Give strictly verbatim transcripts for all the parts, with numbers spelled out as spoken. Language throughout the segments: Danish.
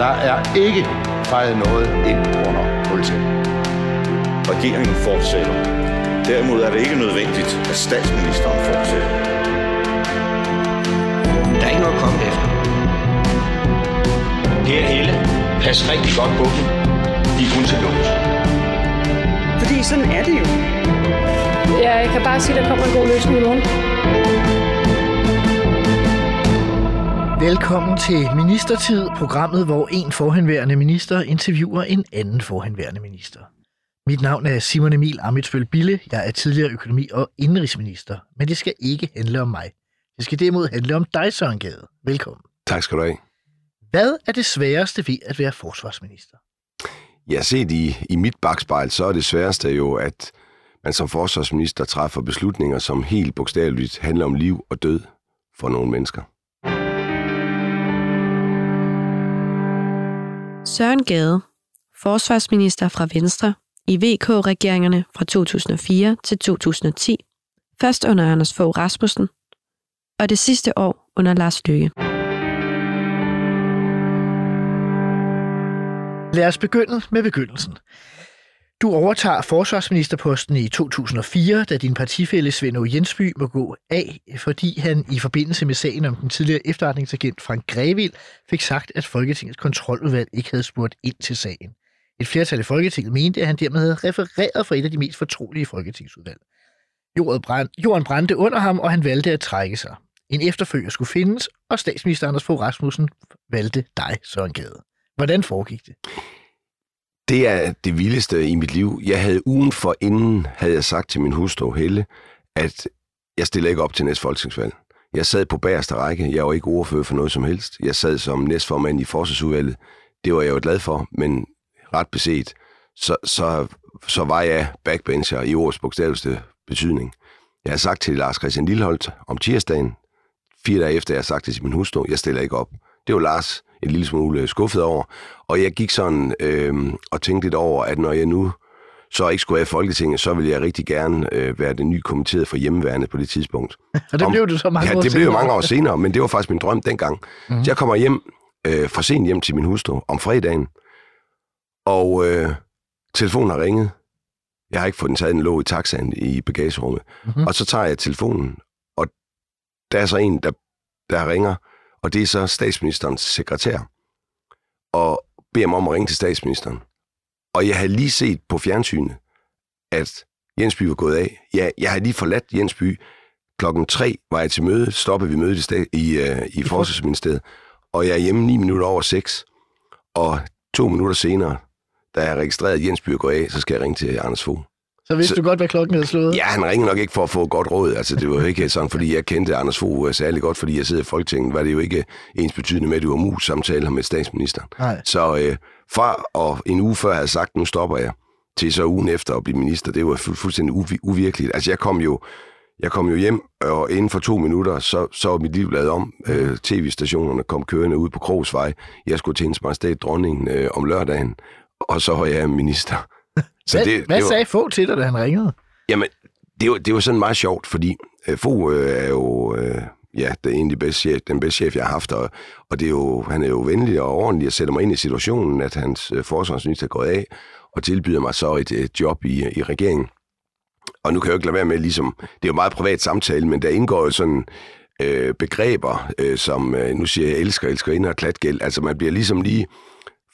Der er ikke fejret noget ind under politikken. Regeringen fortsætter. Derimod er det ikke nødvendigt, at statsministeren fortsætter. Der er ikke noget at komme efter. Her hele, pas rigtig godt på dem. De er kun til lås. Fordi sådan er det jo. Ja, jeg kan bare sige, at der kommer en god løsning i morgen. Velkommen til Ministertid, programmet, hvor en forhenværende minister interviewer en anden forhenværende minister. Mit navn er Simon Emil Ammitzbøll-Bille. Jeg er tidligere økonomi- og indenrigsminister, men det skal ikke handle om mig. Det skal derimod handle om dig, Søren Gade. Velkommen. Tak skal du have. Hvad er det sværeste ved at være forsvarsminister? Ja, set i, i mit bagspejl, så er det sværeste jo, at man som forsvarsminister træffer beslutninger, som helt bogstaveligt handler om liv og død for nogle mennesker. Søren Gade, forsvarsminister fra Venstre i V K-regeringerne fra to tusind og fire til to tusind og ti, først under Anders Fogh Rasmussen og det sidste år under Lars Løkke. Lad os begynde med begyndelsen. Du overtager forsvarsministerposten i to tusind og fire, da din partifælle Svend Aarhus Jensby må gå af, fordi han i forbindelse med sagen om den tidligere efterretningsagent Frank Grevild fik sagt, at Folketingets kontroludvalg ikke havde spurgt ind til sagen. Et flertal i Folketinget mente, at han dermed havde refereret fra et af de mest fortrolige folketingsudvalg. Jorden brændte under ham, og han valgte at trække sig. En efterfølger skulle findes, og statsminister Anders Fogh Rasmussen valgte dig, Søren Gade. Hvordan foregik det? Det er det vildeste i mit liv. Jeg havde ugen for inden, havde jeg sagt til min hustru Helle, at jeg stiller ikke op til næste folketingsvalg. Jeg sad på bagerste række. Jeg var ikke ordfører for noget som helst. Jeg sad som næstformand i forsvarsudvalget. Det var jeg jo glad for, men ret beset, så, så, så var jeg backbencher i ordets bogstaveligste betydning. Jeg havde sagt til Lars Christian Lilleholt om tirsdagen, fire dage efter, jeg havde sagt til min hustru, jeg stiller ikke op. Det var Lars en lille smule skuffet over, og jeg gik sådan øh, og tænkte lidt over, at når jeg nu så ikke skulle have Folketinget, så ville jeg rigtig gerne øh, være den nye kommitteret for hjemmeværende på det tidspunkt. Og det blev du så mange ja, år senere. Ja, det blev jo mange år senere, men det var faktisk min drøm dengang. Mm-hmm. Så jeg kommer hjem, øh, for sent hjem til min hustru om fredagen, og øh, telefonen har ringet. Jeg har ikke fået den taget, den lå i taxaen i bagagerummet. Mm-hmm. Og så tager jeg telefonen, og der er så en, der, der ringer, og det er så statsministerens sekretær, og beder mig om at ringe til statsministeren. Og jeg havde lige set på fjernsynet, at Jensby var gået af. Jeg, jeg havde lige forladt Jensby. Klokken tre var jeg til møde, stoppede vi mødet i, i, i Forsvarsministeriet, og jeg er hjemme ni minutter over seks, og to minutter senere, da jeg registrerede Jensby at gå af, så skal jeg ringe til Anders Fogh. Så vidste så, du godt, hvad klokken havde slået? Ja, han ringede nok ikke for at få godt råd. Altså, det var jo ikke sådan, fordi jeg kendte Anders Fogh særlig godt, fordi jeg sidder i Folketinget, var det jo ikke ens betydende med, at det var mus samtaler med statsministeren. Nej. Så øh, fra og en uge før jeg havde sagt, nu stopper jeg, til så ugen efter at blive minister, det var fu- fuldstændig uvi- uvirkeligt. Altså, jeg kom jo, jeg kom jo hjem, og inden for to minutter, så, så var mit liv lavet om. Øh, T V-stationerne kom kørende ud på Krogsvej. Jeg skulle til hendes majestæt dronningen øh, om lørdagen, og så var jeg minister. Så hvad det, hvad det var, sagde Fogh til dig, da han ringede? Jamen, det var, det var sådan meget sjovt, fordi øh, Fogh øh, er jo øh, ja, det er egentlig bedste chef, den bedste chef, jeg har haft, og, og det er jo, han er jo venlig og ordentlig. Jeg sætter mig ind i situationen, at hans øh, forsvarsminister er gået af, og tilbyder mig så et øh, job i, i regeringen. Og nu kan jeg jo ikke lade være med, ligesom, det er jo meget privat samtale, men der indgår jo sådan øh, begreber, øh, som øh, nu siger jeg elsker, elsker ind og klatgæld. Altså, man bliver ligesom lige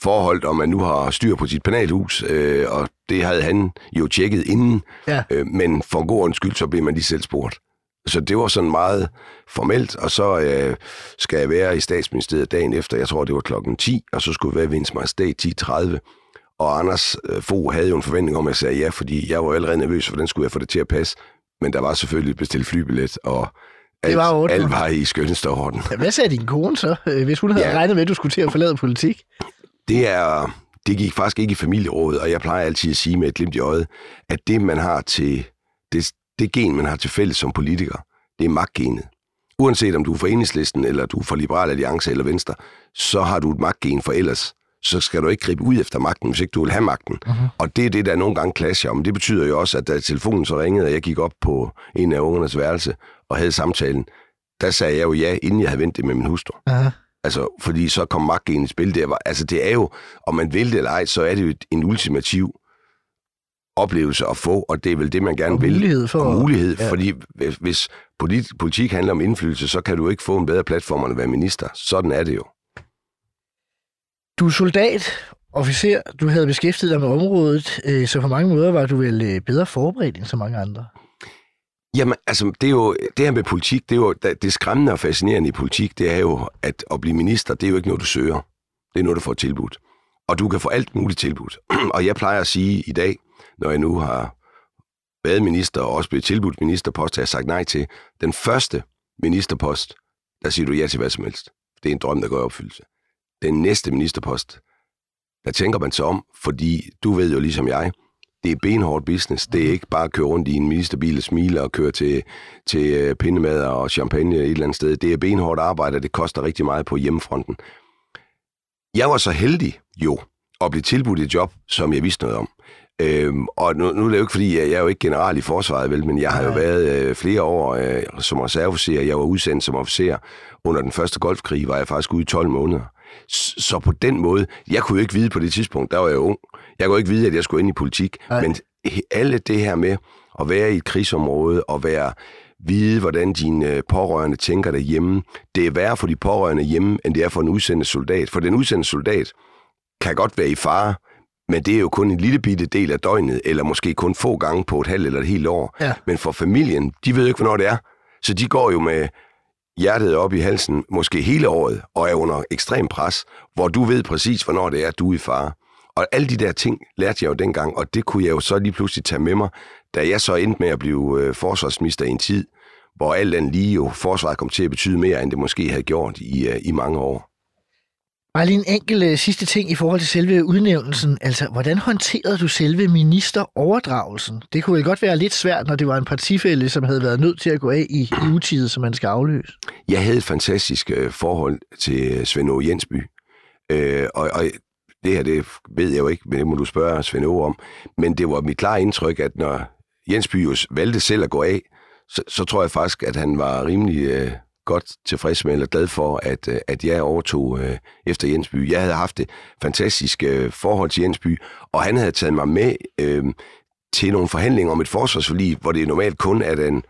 forhold, om man nu har styr på sit penalhus, øh, og det havde han jo tjekket inden, ja. øh, men for god ordens skyld, så blev man lige selv spurgt. Så det var sådan meget formelt, og så øh, skal jeg være i statsministeriet dagen efter, jeg tror det var klokken ti, og så skulle jeg være ved hendes majestæt ti tredive, og Anders øh, Fogh havde jo en forventning om, at jeg sagde ja, fordi jeg var allerede nervøs, hvordan skulle jeg få det til at passe, men der var selvfølgelig bestilt flybillet, og alt var, alt var i skønneste orden. Ja, hvad sagde din kone så, hvis hun havde ja. regnet med, at du skulle til at forlade politik? Det, er, det gik faktisk ikke i familierådet, og jeg plejer altid at sige med et glimt i øjet, at det, man har til, det, det gen, man har til fælles som politiker, det er magtgenet. Uanset om du er fra Enhedslisten, eller du er fra Liberal Alliance eller Venstre, så har du et magtgen, for ellers så skal du ikke gribe ud efter magten, hvis ikke du vil have magten. Uh-huh. Og det er det, der nogle gange clasher om. Det betyder jo også, at da telefonen så ringede, og jeg gik op på en af ungernes værelse og havde samtalen, der sagde jeg jo ja, inden jeg havde vendt det med min hustru. Uh-huh. Altså, fordi så kom magten ind i spil. Det er, altså, det er jo, om man vil det eller ej, så er det jo en ultimativ oplevelse at få, og det er vel det, man gerne og vil. Mulighed for. Og mulighed, ja. Fordi hvis, hvis politik, politik handler om indflydelse, så kan du ikke få en bedre platform end at være minister. Sådan er det jo. Du er soldat, officer, du havde beskæftiget dig med området, øh, så på mange måder var du vel bedre forberedt end så mange andre? Jamen, altså, det er jo, det her med politik, det er jo, det skræmmende og fascinerende i politik, det er jo, at at blive minister, det er jo ikke noget, du søger. Det er noget, du får tilbudt. Og du kan få alt muligt tilbudt. Og jeg plejer at sige i dag, når jeg nu har været minister og også blevet tilbudt ministerpost, har jeg sagt nej til. Den første ministerpost, der siger du ja til hvad som helst. Det er en drøm, der går i opfyldelse. Den næste ministerpost, der tænker man så om, fordi du ved jo ligesom jeg, det er benhårdt business. Det er ikke bare at køre rundt i en ministerbil og smile og køre til, til pindemad og champagne et eller andet sted. Det er benhårdt arbejde, og det koster rigtig meget på hjemmefronten. Jeg var så heldig jo at blive tilbudt et job, som jeg vidste noget om. Øhm, og nu, nu er det jo ikke, fordi jeg, jeg er jo ikke general i forsvaret, vel, men jeg har jo været øh, flere år øh, som reserveofficer. Jeg var udsendt som officer. Under den første golfkrig var jeg faktisk ude i tolv måneder. Så på den måde, jeg kunne jo ikke vide på det tidspunkt, der var jeg ung. Jeg kunne ikke vide, at jeg skulle ind i politik. Ej. Men alle det her med at være i et krigsområde, og være, vide, hvordan dine pårørende tænker derhjemme, det er værre for de pårørende hjemme, end det er for en udsendt soldat. For den udsendte soldat kan godt være i fare, men det er jo kun en lille bitte del af døgnet, eller måske kun få gange på et halvt eller et helt år. Ja. Men for familien, de ved jo ikke, hvornår det er. Så de går jo med hjertet op i halsen, måske hele året, og er under ekstrem pres, hvor du ved præcis, hvornår det er, du er i fare. Og alle de der ting lærte jeg jo dengang, og det kunne jeg jo så lige pludselig tage med mig, da jeg så endte med at blive øh, forsvarsminister i en tid, hvor alt andet lige jo forsvaret kom til at betyde mere, end det måske havde gjort i, øh, i mange år. Bare lige en enkelt øh, sidste ting i forhold til selve udnævnelsen. Altså, hvordan håndterede du selve ministeroverdragelsen? Det kunne vel godt være lidt svært, når det var en partifælle, som havde været nødt til at gå af i, i utide, som man skal afløse. Jeg havde et fantastisk øh, forhold til Svend Aarhus Jensby, øh, og, og det her, det ved jeg jo ikke, men det må du spørge Svend Aarhus om. Men det var mit klare indtryk, at når Jensby jo valgte selv at gå af, så, så tror jeg faktisk, at han var rimelig øh, godt tilfreds med, eller glad for, at, øh, at jeg overtog øh, efter Jensby. Jeg havde haft et fantastisk øh, forhold til Jensby, og han havde taget mig med øh, til nogle forhandlinger om et forsvarsforlig, hvor det normalt kun er den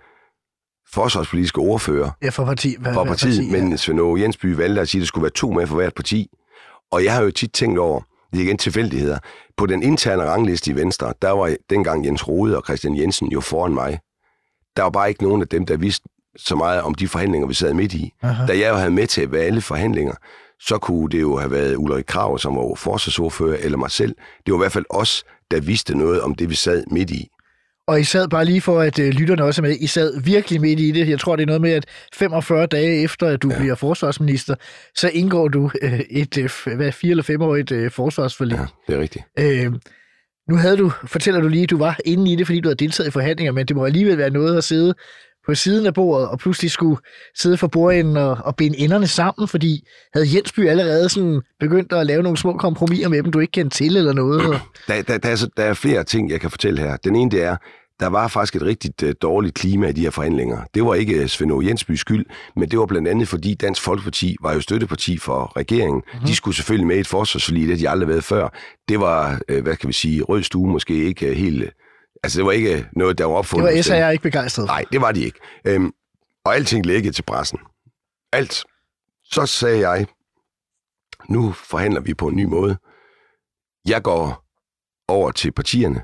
forsvarspolitiske ordfører ja, for, parti, hvad, for partiet, parti, ja. Men Svend Aarhus Jensby valgte at sige, at der skulle være to med for hvert parti. Og jeg har jo tit tænkt over, det er igen tilfældigheder, på den interne rangliste i Venstre, der var dengang Jens Rode og Kristian Jensen jo foran mig. Der var bare ikke nogen af dem, der vidste så meget om de forhandlinger, vi sad midt i. Aha. Da jeg jo havde med til ved alle forhandlinger, så kunne det jo have været Ulrik Kragh, som var forsvarsordfører, eller mig selv. Det var i hvert fald os, der vidste noget om det, vi sad midt i. Og I sad, bare lige for at øh, lytterne også er med, I sad virkelig midt i det. Jeg tror, det er noget med, at femogfyrre dage efter, at du ja. bliver forsvarsminister, så indgår du øh, et øh, hvad, fire eller femårigt øh, forsvarsforlig. Ja, det er rigtigt. Øh, nu havde du, fortæller du lige, du var inde i det, fordi du havde deltaget i forhandlinger, men det må alligevel være noget at sidde på siden af bordet, og pludselig skulle sidde for bordenden og, og binde enderne sammen, fordi havde Jensby allerede sådan begyndt at lave nogle små kompromiser med dem, du ikke kendte til eller noget? Der, der, der, er, der er flere ting, jeg kan fortælle her. Den ene, det er, der var faktisk et rigtig uh, dårligt klima i de her forhandlinger. Det var ikke Svend Aage Jensbys skyld, men det var blandt andet, fordi Dansk Folkeparti var jo støtteparti for regeringen. Mm-hmm. De skulle selvfølgelig med i et forsvarsforlig, det de aldrig været før. Det var, uh, hvad kan vi sige, rød stue måske ikke uh, helt... Altså, det var ikke noget, der var opfundet. Det var S A R ikke begejstret. Nej, det var de ikke. Øhm, og alting lækkede til pressen. Alt. Så sagde jeg, nu forhandler vi på en ny måde. Jeg går over til partierne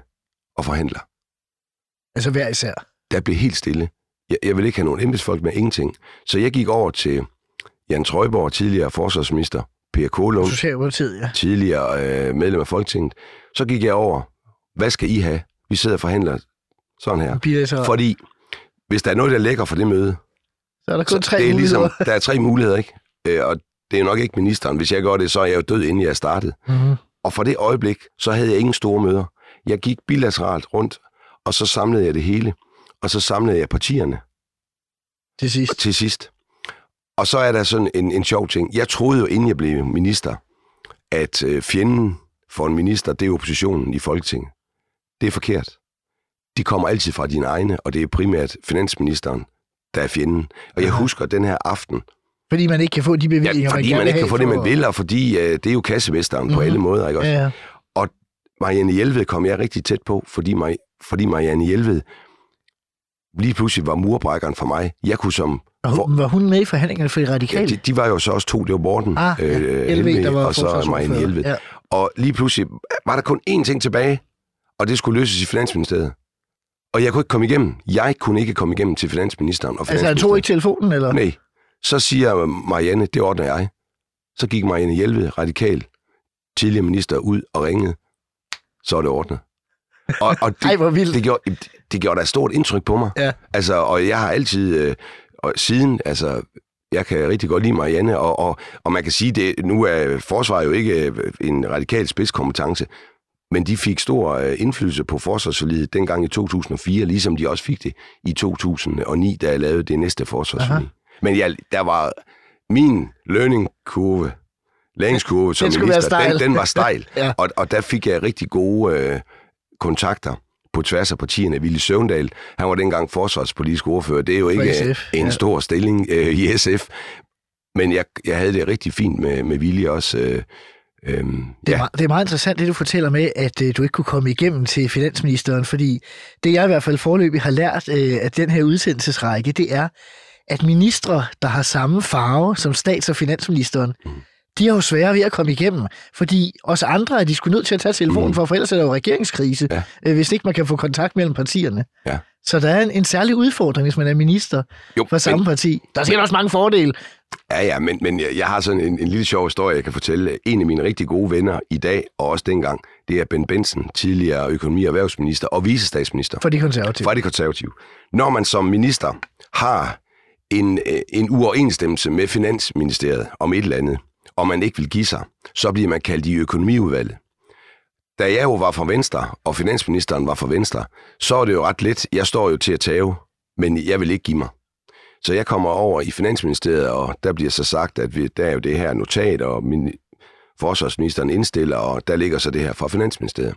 og forhandler. Altså hver især? Der blev helt stille. Jeg, jeg ville ikke have nogen embedsfolk med, ingenting. Så jeg gik over til Jan Trøjborg, tidligere forsvarsminister, Per Koldrup, Socialdemokratiet, ja. Tidligere øh, medlem af Folketinget. Så gik jeg over, hvad skal I have? Vi sidder og forhandler sådan her. Fordi hvis der er noget, der lækker for det møde, så er der kun tre muligheder. Ligesom, der er tre muligheder, ikke? Øh, og det er nok ikke ministeren. Hvis jeg gør det, så er jeg jo død, inden jeg er startet. Mm-hmm. Og fra det øjeblik, så havde jeg ingen store møder. Jeg gik bilateralt rundt, og så samlede jeg det hele. Og så samlede jeg partierne. Til sidst. Til sidst. Og så er der sådan en, en sjov ting. Jeg troede jo, inden jeg blev minister, at øh, fjenden for en minister, det er oppositionen i Folketinget. Det er forkert. De kommer altid fra dine egne, og det er primært finansministeren, der er fjenden. Og jeg husker den her aften. Fordi man ikke kan få de bevillinger, ja, man, man, man ikke kan få det, man vil, og fordi øh, det er jo kassemesteren mm-hmm. på alle måder, ikke også? Ja, ja. Og Marianne Jelved kom jeg rigtig tæt på, fordi, Mar- fordi Marianne Jelved lige pludselig var murbrækkeren for mig. Jeg kunne som... Og hun, for... var hun med i forhandlingerne for de radikale? Ja, de, de var jo så også to. Det var Morten ah, ja. øh, Elved, og så Marianne Jelved. Ja. Og lige pludselig var der kun én ting tilbage, og det skulle løses i Finansministeriet. Og jeg kunne ikke komme igennem. Jeg kunne ikke komme igennem til finansministeren. Og finansministeren. Altså, han tog ikke telefonen, eller? Nej. Så siger Marianne, det ordner jeg. Så gik Marianne Jelved, radikal, tidligere minister, ud og ringede. Så er det ordnet. Og, og det, Ej, hvor vildt. Det gjorde, det gjorde da et stort indtryk på mig. Ja. Altså, og jeg har altid... Øh, og siden, altså... Jeg kan rigtig godt lide Marianne, og, og, og man kan sige, det nu er forsvaret jo ikke en radikal spidskompetence, men de fik stor indflydelse på forsvarsforliget dengang i to tusind og fire, ligesom de også fik det i to tusind og ni, da jeg lavede det næste forsvarsforlig. Men jeg, der var min learning-kurve, læringskurve som minister, den, den var stejl, ja. og, og der fik jeg rigtig gode øh, kontakter på tværs af partierne. Villy Søvndal, han var dengang forsvarspolitisk ordfører. Det er jo ikke en stor ja. stilling øh, i S F. Men jeg, jeg havde det rigtig fint med, med Villy også. Øh, øh, det, er ja. meget, det er meget interessant, det du fortæller med, at øh, du ikke kunne komme igennem til finansministeren, fordi det, jeg i hvert fald foreløbig har lært øh, af den her udsendelsesrække, det er, at ministre, der har samme farve som stats- og finansministeren, mm. de er jo svære ved at komme igennem, fordi os andre er de skulle nødt til at tage telefonen mm. for, for ellers er der jo regeringskrise, ja. øh, hvis ikke man kan få kontakt mellem partierne. Ja. Så der er en, en særlig udfordring, hvis man er minister jo, for samme men, parti. Der er sikkert også mange fordele. Ja, ja, men, men jeg, jeg har sådan en, en lille sjov historie, jeg kan fortælle. En af mine rigtig gode venner i dag, og også dengang, det er Ben Benson, tidligere økonomi- og erhvervsminister og vicestatsminister. For De Konservative. For De Konservative. Når man som minister har en, en uoverensstemmelse med Finansministeriet om et eller andet, og man ikke vil give sig, så bliver man kaldt i økonomiudvalget. Da jeg jo var fra Venstre, og finansministeren var fra Venstre, så er det jo ret let. Jeg står jo til at tage, men jeg vil ikke give mig. Så jeg kommer over i Finansministeriet, og der bliver så sagt, at vi, der er jo det her notat, og min forsvarsministeren indstiller, og der ligger så det her fra Finansministeriet.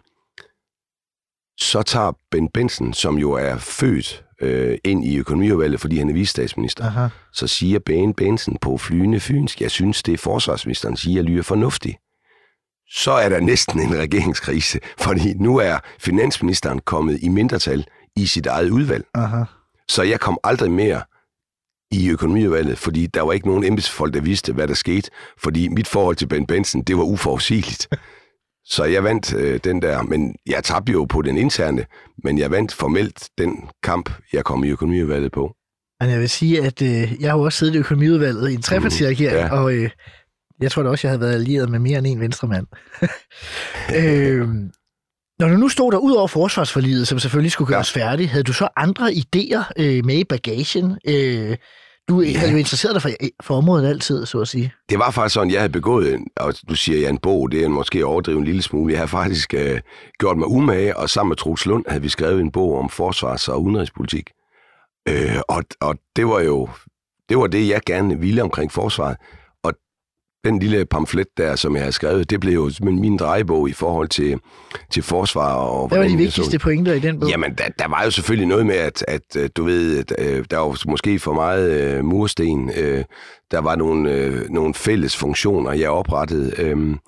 Så tager Ben Benson, som jo er født øh, ind i økonomiudvalget, fordi han er vicestatsminister, Aha. så siger Ben Benson på flyende fynsk, jeg synes, det er forsvarsministeren siger, lyder fornuftigt. Så er der næsten en regeringskrise, fordi nu er finansministeren kommet i mindretal i sit eget udvalg. Aha. Så jeg kom aldrig mere i økonomiudvalget, fordi der var ikke nogen embedsfolk, der vidste, hvad der skete, fordi mit forhold til Ben Benson, det var uforudsigeligt. Så jeg vandt øh, den der, men jeg tabte jo på den interne, men jeg vandt formelt den kamp, jeg kom i økonomiudvalget på. Men jeg vil sige, at øh, jeg har også siddet i økonomiudvalget i en trepartiregering, mm, ja. og øh, jeg tror da også, jeg havde været allieret med mere end en venstremand. øh, når du nu stod der ud over forsvarsforliget, som selvfølgelig skulle gøres ja. færdig, havde du så andre idéer øh, med i bagagen? Øh, Du ja. havde jo interesseret dig for, for området altid, så at sige. Det var faktisk sådan, jeg havde begået, en, og du siger, jeg en bog, det er måske overdrevet en lille smule. Jeg havde faktisk øh, gjort mig umage, og sammen med Troels Lund havde vi skrevet en bog om forsvars- og udenrigspolitik. Øh, og, og det var jo det, var det, jeg gerne ville omkring forsvaret. Og den lille pamflet der, som jeg havde skrevet, det blev jo min drejebog i forhold til, til forsvar. Og hvad var de vigtigste pointer i den bog? Jamen, der, der var jo selvfølgelig noget med, at, at du ved, der var måske for meget uh, mursten. Uh, der var nogle, uh, nogle fælles funktioner, jeg oprettede. Um,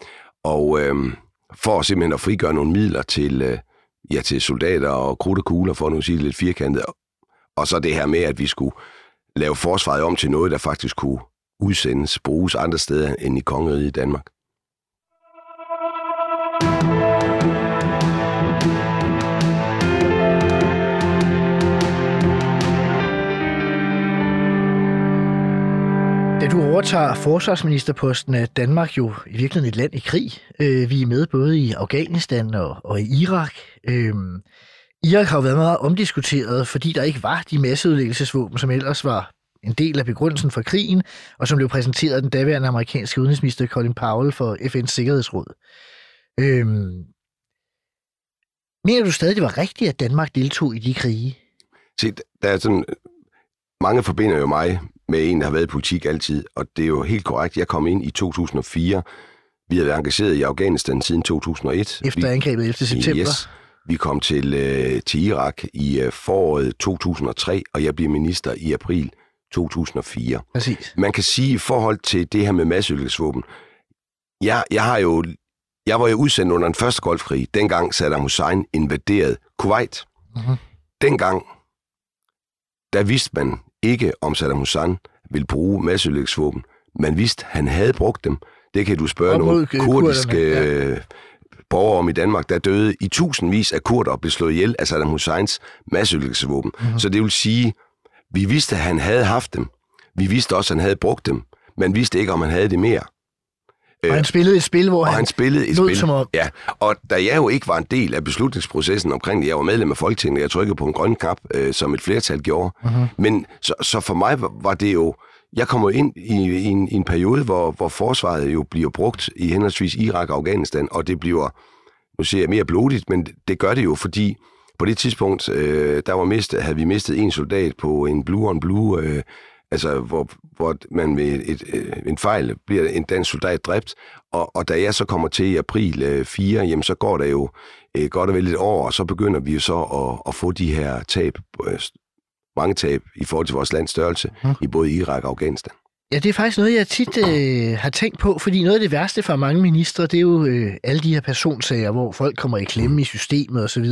og um, for simpelthen at frigøre nogle midler til, uh, ja, til soldater og krudt og kugler, for at nu sige lidt firkantet. Og så det her med, at vi skulle lave forsvaret om til noget, der faktisk kunne udsendes, bruges andre steder end i Kongeriget i Danmark. Da du overtager forsvarsministerposten, er Danmark jo i virkeligheden et land i krig. Vi er med både i Afghanistan og i Irak. Irak har jo været meget omdiskuteret, fordi der ikke var de masseødelæggelsesvåben, som ellers var en del af begrundelsen for krigen, og som blev præsenteret af den daværende amerikanske udenrigsminister Colin Powell for F N's Sikkerhedsråd. Øhm, mener du stadig, det var rigtigt, at Danmark deltog i de krige? Se, der er sådan, mange forbinder jo mig med en, der har været i politik altid, og det er jo helt korrekt. Jeg kom ind i to tusind og fire. Vi havde været engageret i Afghanistan siden to tusind og et. Efter angrebet ellevte september. Yes. Vi kom til, øh, til Irak i øh, foråret to tusind og tre, og jeg blev minister i april to tusind og fire. Præcis. Man kan sige i forhold til det her med masseødelæggelsesvåben, jeg, jeg har jo, jeg var jo udsendt under den første golfkrig, dengang Saddam Hussein invaderede Kuwait. Mm-hmm. Dengang, der vidste man ikke, om Saddam Hussein ville bruge masseødelæggelsesvåben. Man vidste, han havde brugt dem. Det kan du spørge og nogle kurdiske ja. borgere om i Danmark, der døde i tusindvis af kurder og blev slået ihjel af Saddam Husseins masseødelæggelsesvåben. Mm-hmm. Så det vil sige, vi vidste, at han havde haft dem. Vi vidste også, at han havde brugt dem. Man vidste ikke, om han havde det mere. Og han spillede et spil, hvor han, han spillede et spil. Som om... Ja, og da jeg jo ikke var en del af beslutningsprocessen omkring det, jeg var medlem af Folketinget, jeg trykkede på en grøn knap, øh, som et flertal gjorde. Mm-hmm. Men så, så for mig var det jo... Jeg kommer ind i, i, en, i en periode, hvor, hvor forsvaret jo bliver brugt i henholdsvis Irak og Afghanistan, og det bliver, nu siger jeg, mere blodigt, men det gør det jo, fordi på det tidspunkt, øh, der var mistet, havde vi mistet en soldat på en blue on blue, øh, altså hvor, hvor man ved et, øh, en fejl bliver en dansk soldat dræbt, og, og da jeg så kommer til i april øh, fire, jamen så går der jo øh, godt og vel et år, og så begynder vi jo så at, at få de her tab, øh, mange tab i forhold til vores lands størrelse, mm. i både Irak og Afghanistan. Ja, det er faktisk noget, jeg tit øh, har tænkt på, fordi noget af det værste for mange ministre, det er jo øh, alle de her personsager, hvor folk kommer i klemme mm. i systemet osv.,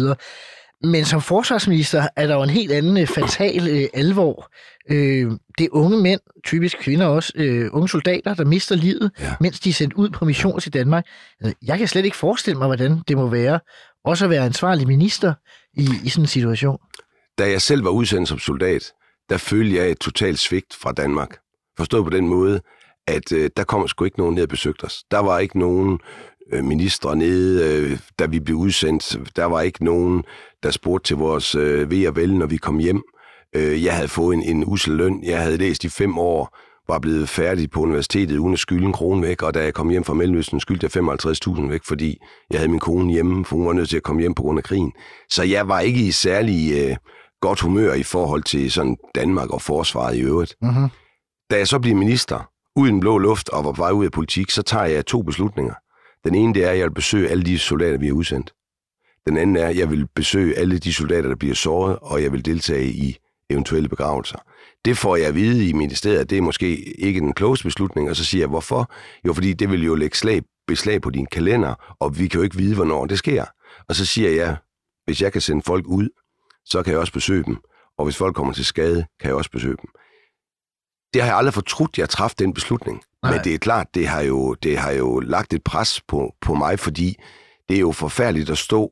men som forsvarsminister er der jo en helt anden øh, fatal øh, alvor. Øh, det er unge mænd, typisk kvinder også, øh, unge soldater, der mister livet, ja. mens de er sendt ud på mission til Danmark. Jeg kan slet ikke forestille mig, hvordan det må være, også at være ansvarlig minister i, i sådan en situation. Da jeg selv var udsendt som soldat, der følte jeg et totalt svigt fra Danmark. Forstået på den måde, at øh, der kom sgu ikke nogen ned og besøgte os. Der var ikke nogen øh, ministre nede, øh, da vi blev udsendt. Der var ikke nogen, der spurgte til vores øh, ve og vel, når vi kom hjem. Øh, jeg havde fået en, en usel løn. Jeg havde læst i fem år, var blevet færdig på universitetet uden at skylde en krone væk. Og da jeg kom hjem fra Mellemøsten, skyldte jeg femoghalvtreds tusind væk, fordi jeg havde min kone hjemme, for hun var nødt til at komme hjem på grund af krigen. Så jeg var ikke i særlig... Øh, godt humør i forhold til sådan Danmark og forsvaret i øvrigt. Mm-hmm. Da jeg så bliver minister, uden blå luft og var på vej ud af politik, så tager jeg to beslutninger. Den ene, det er, at jeg vil besøge alle de soldater, vi har udsendt. Den anden er, at jeg vil besøge alle de soldater, der bliver såret, og jeg vil deltage i eventuelle begravelser. Det får jeg at vide i ministeriet, det er måske ikke den klogeste beslutning, og så siger jeg, hvorfor? Jo, fordi det vil jo lægge slag, beslag på din kalender, og vi kan jo ikke vide, hvornår det sker. Og så siger jeg, hvis jeg kan sende folk ud, så kan jeg også besøge dem. Og hvis folk kommer til skade, kan jeg også besøge dem. Det har jeg aldrig fortrudt, at jeg træffede den beslutning. Nej. Men det er klart, det har jo, det har jo lagt et pres på, på mig, fordi det er jo forfærdeligt at stå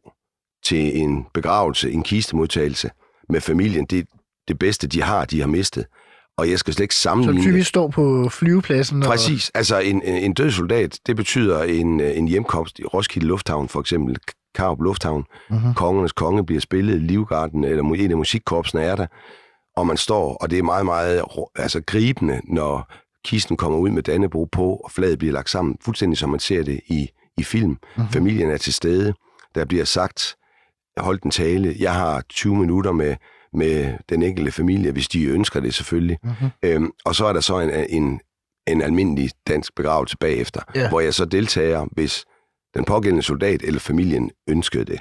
til en begravelse, en kistemodtagelse med familien. Det er det bedste, de har, de har mistet. Og jeg skal slet ikke sammenligne... Så typisk står på flyvepladsen? Og... Præcis. Altså en, en død soldat, det betyder en, en hjemkomst i Roskilde Lufthavn for eksempel, Karup Lufthavn, mm-hmm. Kongernes Konge bliver spillet, Livgarden, eller en af musikkorpsene er der, og man står, og det er meget, meget altså, gribende, når kisten kommer ud med Dannebrog på, og flaget bliver lagt sammen, fuldstændig som man ser det i, i film. Mm-hmm. Familien er til stede, der bliver sagt, hold den tale, jeg har tyve minutter med, med den enkelte familie, hvis de ønsker det selvfølgelig, mm-hmm. øhm, og så er der så en, en, en almindelig dansk begravelse bagefter, yeah. hvor jeg så deltager, hvis den pågældende soldat eller familien ønskede det.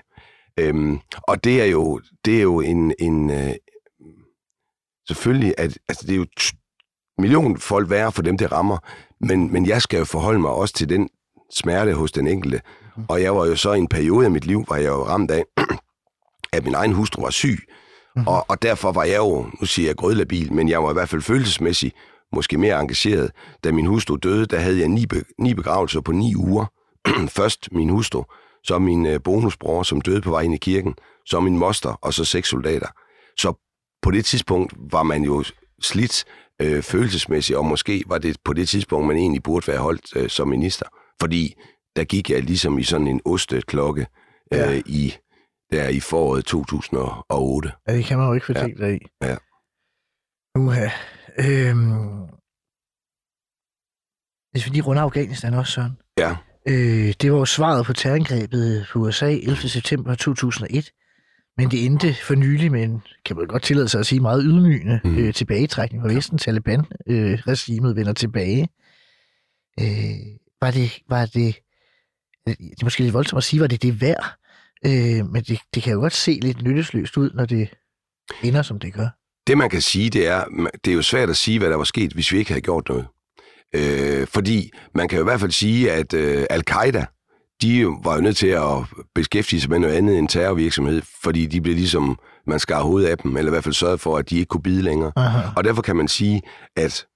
Øhm, og det er jo, det er jo en... en øh, selvfølgelig, at altså, det er jo t- millioner folk værre for dem, det rammer, men, men jeg skal jo forholde mig også til den smerte hos den enkelte. Mm-hmm. Og jeg var jo så i en periode af mit liv, hvor jeg jo ramt af, at min egen hustru var syg. Mm-hmm. Og, og derfor var jeg jo, nu siger jeg grødlabil, men jeg var i hvert fald følelsesmæssig måske mere engageret. Da min hustru døde, der havde jeg ni, be- ni begravelser på ni uger. Først min hustru, så min bonusbror, som døde på vej ind i kirken, så min moster, og så seks soldater. Så på det tidspunkt var man jo slidt øh, følelsesmæssigt, og måske var det på det tidspunkt, man egentlig burde være holdt øh, som minister. Fordi der gik jeg ligesom i sådan en osteklokke øh, ja. i, der i foråret to tusind og otte. Ja, det kan man jo ikke fortænke dig i. Ja. Uha. Øhm... Hvis vi lige runder Afghanistan også, Søren. Ja. Øh, det var jo svaret på terrorangrebet på U S A ellevte september to tusind og et, men det endte for nylig med en, kan man godt tillade sig at sige, meget ydmygende mm. øh, tilbagetrækning fra Vesten. Taliban-regimet øh, vender tilbage. Øh, var det, var det, det er måske lidt voldsomt at sige, var det det værd, øh, men det, det kan jo godt se lidt nyttesløst ud, når det ender, som det gør. Det man kan sige, det er, det er jo svært at sige, hvad der var sket, hvis vi ikke havde gjort noget. Øh, fordi man kan jo i hvert fald sige, at øh, al-Qaida, de var jo nødt til at beskæftige sig med noget andet end terrorvirksomhed, fordi de blev ligesom, man skar hovedet af dem, eller i hvert fald sørgede for, at de ikke kunne bide længere. Aha. Og derfor kan man sige, at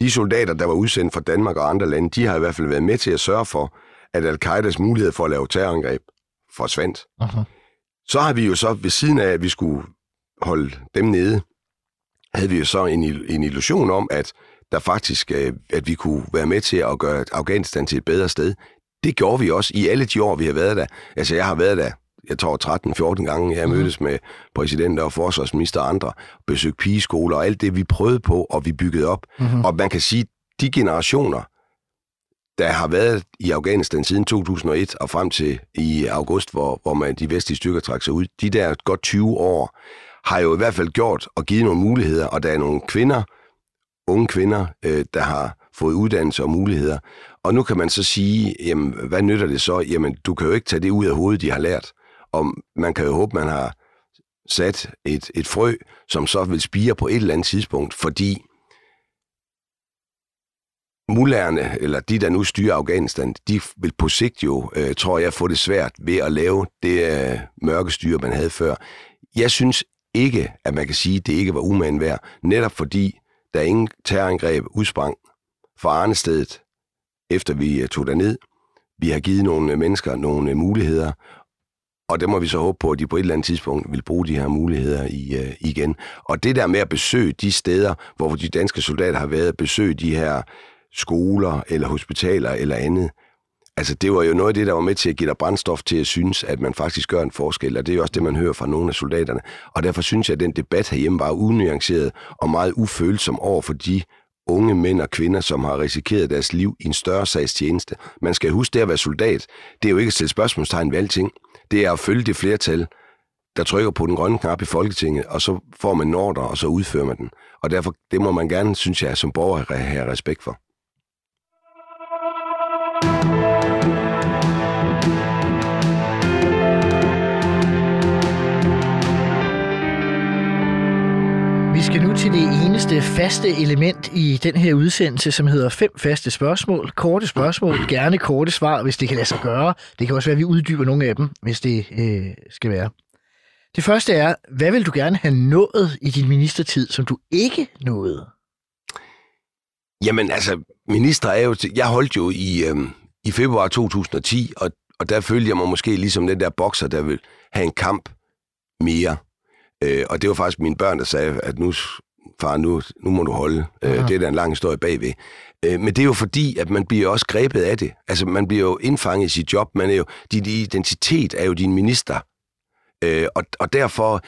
de soldater, der var udsendt fra Danmark og andre lande, de har i hvert fald været med til at sørge for, at al-Qaidas mulighed for at lave terrorangreb forsvandt. Aha. Så har vi jo så, ved siden af, at vi skulle holde dem nede, havde vi jo så en, en illusion om, at der faktisk, at vi kunne være med til at gøre Afghanistan til et bedre sted. Det gjorde vi også i alle de år, vi har været der. Altså, jeg har været der, jeg tror tretten fjorten gange, jeg har mødtes med præsidenter og forsvarsminister og andre, besøgt pigeskoler og alt det, vi prøvede på, og vi byggede op. Mm-hmm. Og man kan sige, de generationer, der har været i Afghanistan siden to tusind og et og frem til i august, hvor, hvor man de vestlige styrker trak sig ud, de der godt tyve år, har jo i hvert fald gjort og givet nogle muligheder, og der er nogle kvinder, unge kvinder, øh, der har fået uddannelse og muligheder. Og nu kan man så sige, jamen, hvad nytter det så? Jamen, du kan jo ikke tage det ud af hovedet, de har lært. Og man kan jo håbe, man har sat et, et frø, som så vil spire på et eller andet tidspunkt, fordi mullerne, eller de, der nu styrer Afghanistan, de vil på sigt jo, øh, tror jeg, få det svært ved at lave det øh, mørke styre, man havde før. Jeg synes ikke, at man kan sige, at det ikke var umagen værd, netop fordi der ingen terrorangreb udsprang fra arnestedet, efter vi tog derned. Vi har givet nogle mennesker nogle muligheder, og der må vi så håbe på, at de på et eller andet tidspunkt vil bruge de her muligheder i, uh, igen. Og det der med at besøge de steder, hvor de danske soldater har været, besøge de her skoler eller hospitaler eller andet, altså det var jo noget af det, der var med til at give dig brændstof til at synes, at man faktisk gør en forskel, og det er jo også det, man hører fra nogle af soldaterne. Og derfor synes jeg, at den debat herhjemme var unuanceret og meget ufølsom over for de unge mænd og kvinder, som har risikeret deres liv i en større sags tjeneste. Man skal huske, det at være soldat, det er jo ikke at stille spørgsmålstegn ved alting. Det er at følge det flertal, der trykker på den grønne knap i Folketinget, og så får man ordre, og så udfører man den. Og derfor, det må man gerne, synes jeg, som borger have respekt for. Vi skal nu til det eneste faste element i den her udsendelse, som hedder fem faste spørgsmål. Korte spørgsmål, gerne korte svar, hvis det kan lade sig gøre. Det kan også være, at vi uddyber nogle af dem, hvis det øh, skal være. Det første er, hvad vil du gerne have nået i din ministertid, som du ikke nåede? Jamen altså, minister er jo... Til, jeg holdt jo i, øh, i februar to tusind og ti, og, og der følte jeg mig måske ligesom den der bokser, der vil have en kamp mere. Øh, og det var faktisk mine børn, der sagde, at nu, far, nu, nu må du holde. Ja. Øh, det er da en lang historie bagved. Øh, men det er jo fordi, at man bliver også grebet af det. Altså, man bliver jo indfanget i sit job. Man er jo, din identitet er jo din minister. Øh, og, og derfor,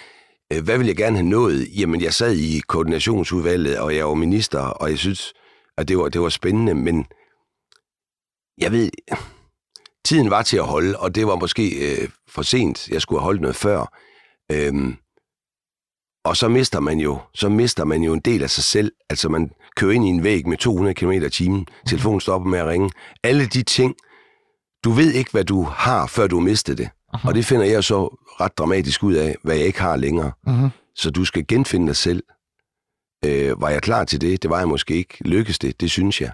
øh, hvad vil jeg gerne have nået? Jamen, jeg sad i koordinationsudvalget, og jeg var minister, og jeg synes, at det var, det var spændende, men jeg ved... Tiden var til at holde, og det var måske øh, for sent. Jeg skulle have holdt noget før. Øh, Og så mister man jo, så mister man jo en del af sig selv. Altså man kører ind i en væg med to hundrede kilometer i timen, telefonen stopper med at ringe. Alle de ting, du ved ikke, hvad du har, før du mister det. Uh-huh. Og det finder jeg så ret dramatisk ud af, hvad jeg ikke har længere. Uh-huh. Så du skal genfinde dig selv. Øh, var jeg klar til det? Det var jeg måske ikke. Lykkes det? Det synes jeg.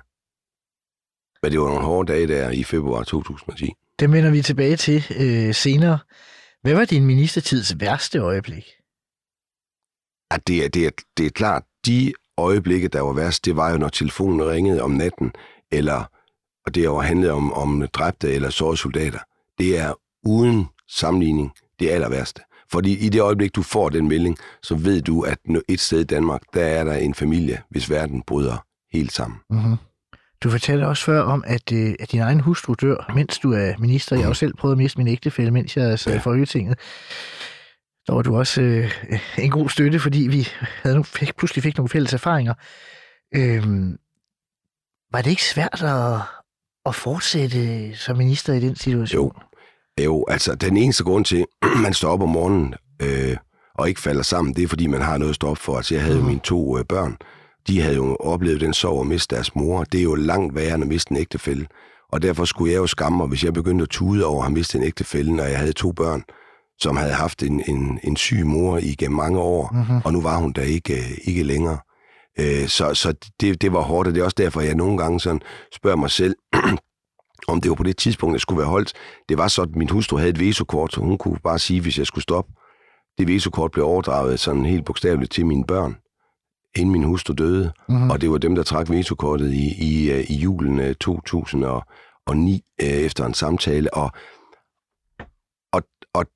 Men det var nogle hårde dage der i februar to tusind og ti. Det vender vi tilbage til øh, senere. Hvad var din ministertids værste øjeblik? At det, er, det, er, det er klart, de øjeblikke, der var værst, det var jo, når telefonen ringede om natten, eller, og det jo handlede om, om dræbte eller sårede soldater. Det er uden sammenligning det aller værste. Fordi i det øjeblik, du får den melding, så ved du, at et sted i Danmark, der er der en familie, hvis verden bryder helt sammen. Mm-hmm. Du fortalte også før om, at, øh, at din egen hustru dør, mens du er minister. Jeg har jo selv prøvet at miste min ægtefælle, mens jeg sad i Folketinget. Der var du også øh, en god støtte, fordi vi havde nu, fik, pludselig fik nogle fælles erfaringer. Øhm, var det ikke svært at, at fortsætte som minister i den situation? Jo, jo altså den eneste grund til, at man står op om morgenen øh, og ikke falder sammen, det er, fordi man har noget at stå op for. Altså jeg havde jo mine to øh, børn, de havde jo oplevet den sorg at miste deres mor. Det er jo langt værre end at miste en ægtefælle. Og derfor skulle jeg jo skamme mig, hvis jeg begyndte at tude over at have mistet en ægtefælle, når jeg havde to børn. som havde haft en, en, en syg mor igennem mange år, mm-hmm. og nu var hun der ikke, ikke længere. Øh, så så det, det var hårdt, og det er også derfor, jeg nogle gange sådan spørger mig selv, om det var på det tidspunkt, jeg skulle være holdt. Det var sådan, at min hustru havde et vesokort, så hun kunne bare sige, hvis jeg skulle stoppe. Det vesokort blev overdraget sådan helt bogstaveligt til mine børn, inden min hustru døde. Mm-hmm. Og det var dem, der trak vesokortet i, i, i julen to tusind og ni efter en samtale. Og, og, og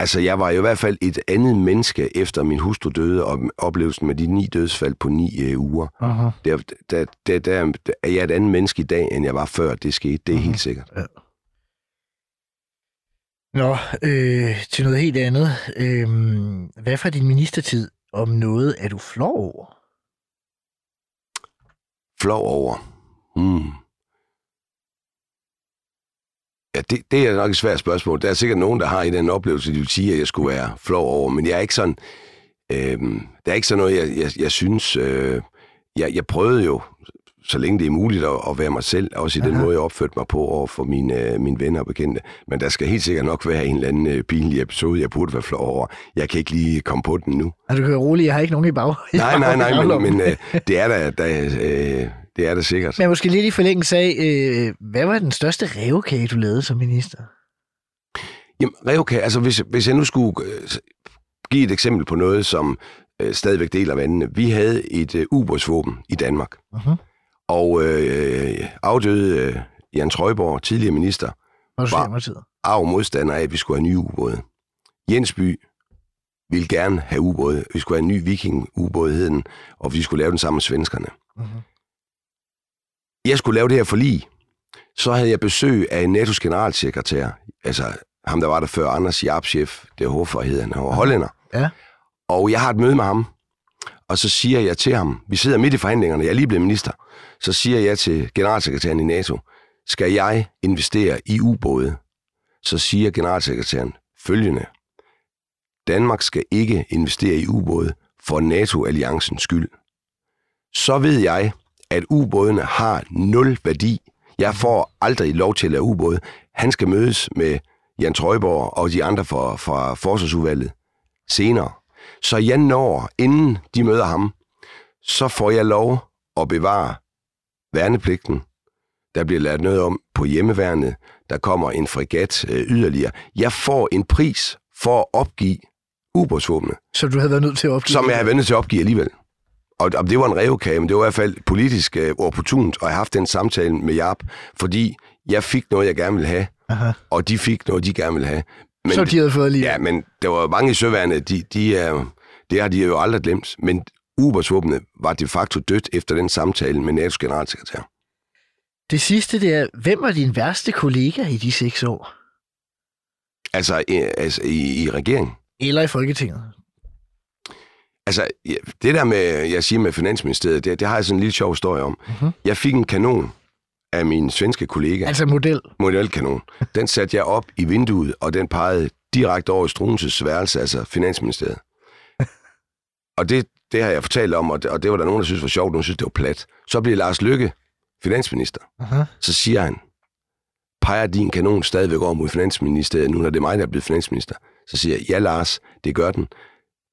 altså, jeg var jo i hvert fald et andet menneske, efter min hustru døde, og oplevelsen med de ni dødsfald på ni øh, uger. Uh-huh. Der, der, der, der, der er jeg et andet menneske i dag, end jeg var før det skete. Det er uh-huh. helt sikkert. Ja. Nå, øh, til noget helt andet. Øh, hvad fra din ministertid om noget er du flov over? Flov over? Mm. Ja, det, det er nok et svært spørgsmål. Der er sikkert nogen, der har i den oplevelse, de vil sige, at jeg skulle være flov over, men jeg er ikke sådan, øh, der er ikke sådan noget, jeg, jeg, jeg synes, øh, jeg, jeg prøvede jo, så længe det er muligt at, at være mig selv, også i Aha. den måde, jeg opførte mig på over for mine, mine venner og bekendte, men der skal helt sikkert nok være en eller anden pinlig episode, jeg burde være flov over. Jeg kan ikke lige komme på den nu. Altså, du kan roligt, jeg har ikke nogen i bag. Nej, nej, nej, men, men øh, det er der, der øh, det er det sikkert. Men måske lidt i forlængelse af, øh, hvad var den største rævekage, du lavede som minister? Jamen, rævekage, altså hvis, hvis jeg nu skulle øh, give et eksempel på noget, som øh, stadigvæk deler vandene. Vi havde et øh, ubådsvåben i Danmark, uh-huh. og øh, afdøde øh, Jan Trøjborg, tidligere minister, var arg modstander af, at vi skulle have nye ubåde. Jensby ville gerne have ubåde. Vi skulle have en ny vikingubåd, og vi skulle lave den sammen med svenskerne. Uh-huh. Jeg skulle lave det her forlig, så havde jeg besøg af N A T O's generalsekretær, altså ham, der var der før, Anders Jarpschef, det er Hofer, hed han, og Hollænder. Ja. Og jeg har et møde med ham, og så siger jeg til ham, vi sidder midt i forhandlingerne, jeg er lige blevet minister, så siger jeg til generalsekretæren i NATO, skal jeg investere i ubåde? Så siger generalsekretæren følgende, Danmark skal ikke investere i ubåde for NATO-alliancens skyld. Så ved jeg, at ubådene har nul værdi. Jeg får aldrig lov til at lave ubåde. Han skal mødes med Jan Trøjborg og de andre fra, fra forsvarsudvalget senere. Så jeg når, inden de møder ham, så får jeg lov at bevare værnepligten. Der bliver lært noget om på hjemmeværnet. Der kommer en fregat øh, yderligere. Jeg får en pris for at opgive ubådsvåbne. Så du havde været nødt til at opgive? Som jeg havde været nødt til at opgive alligevel. Og det var en rævekage, men det var i hvert fald politisk øh, opportunt, og jeg har haft den samtale med Jarp, fordi jeg fik noget, jeg gerne ville have, Aha. og de fik noget, de gerne ville have. Men så de havde fået lige. Ja, men der var mange i søværende, de, de er, det har de jo aldrig glemt, men ubådsvåbnet var de facto dødt efter den samtale med N A T O's generalsekretær. Det sidste, det er, hvem var din værste kollega i de seks år? Altså, i, altså i, i regeringen? Eller i Folketinget? Altså, det der med, jeg siger med Finansministeriet, det, det har jeg sådan en lille sjov historie om. Mm-hmm. Jeg fik en kanon af min svenske kollega. Altså model? Modelkanon. Den satte jeg op i vinduet, og den pegede direkte over i Struenses værelse, altså Finansministeriet. Og det, det har jeg fortalt om, og det, og det var der nogen, der synes var sjovt, nogen synes, det var plat. Så bliver Lars Løkke finansminister. Mm-hmm. Så siger han, peger din kanon stadigvæk over mod Finansministeriet, nu når det er mig, der er blevet finansminister. Så siger jeg, ja Lars, det gør den.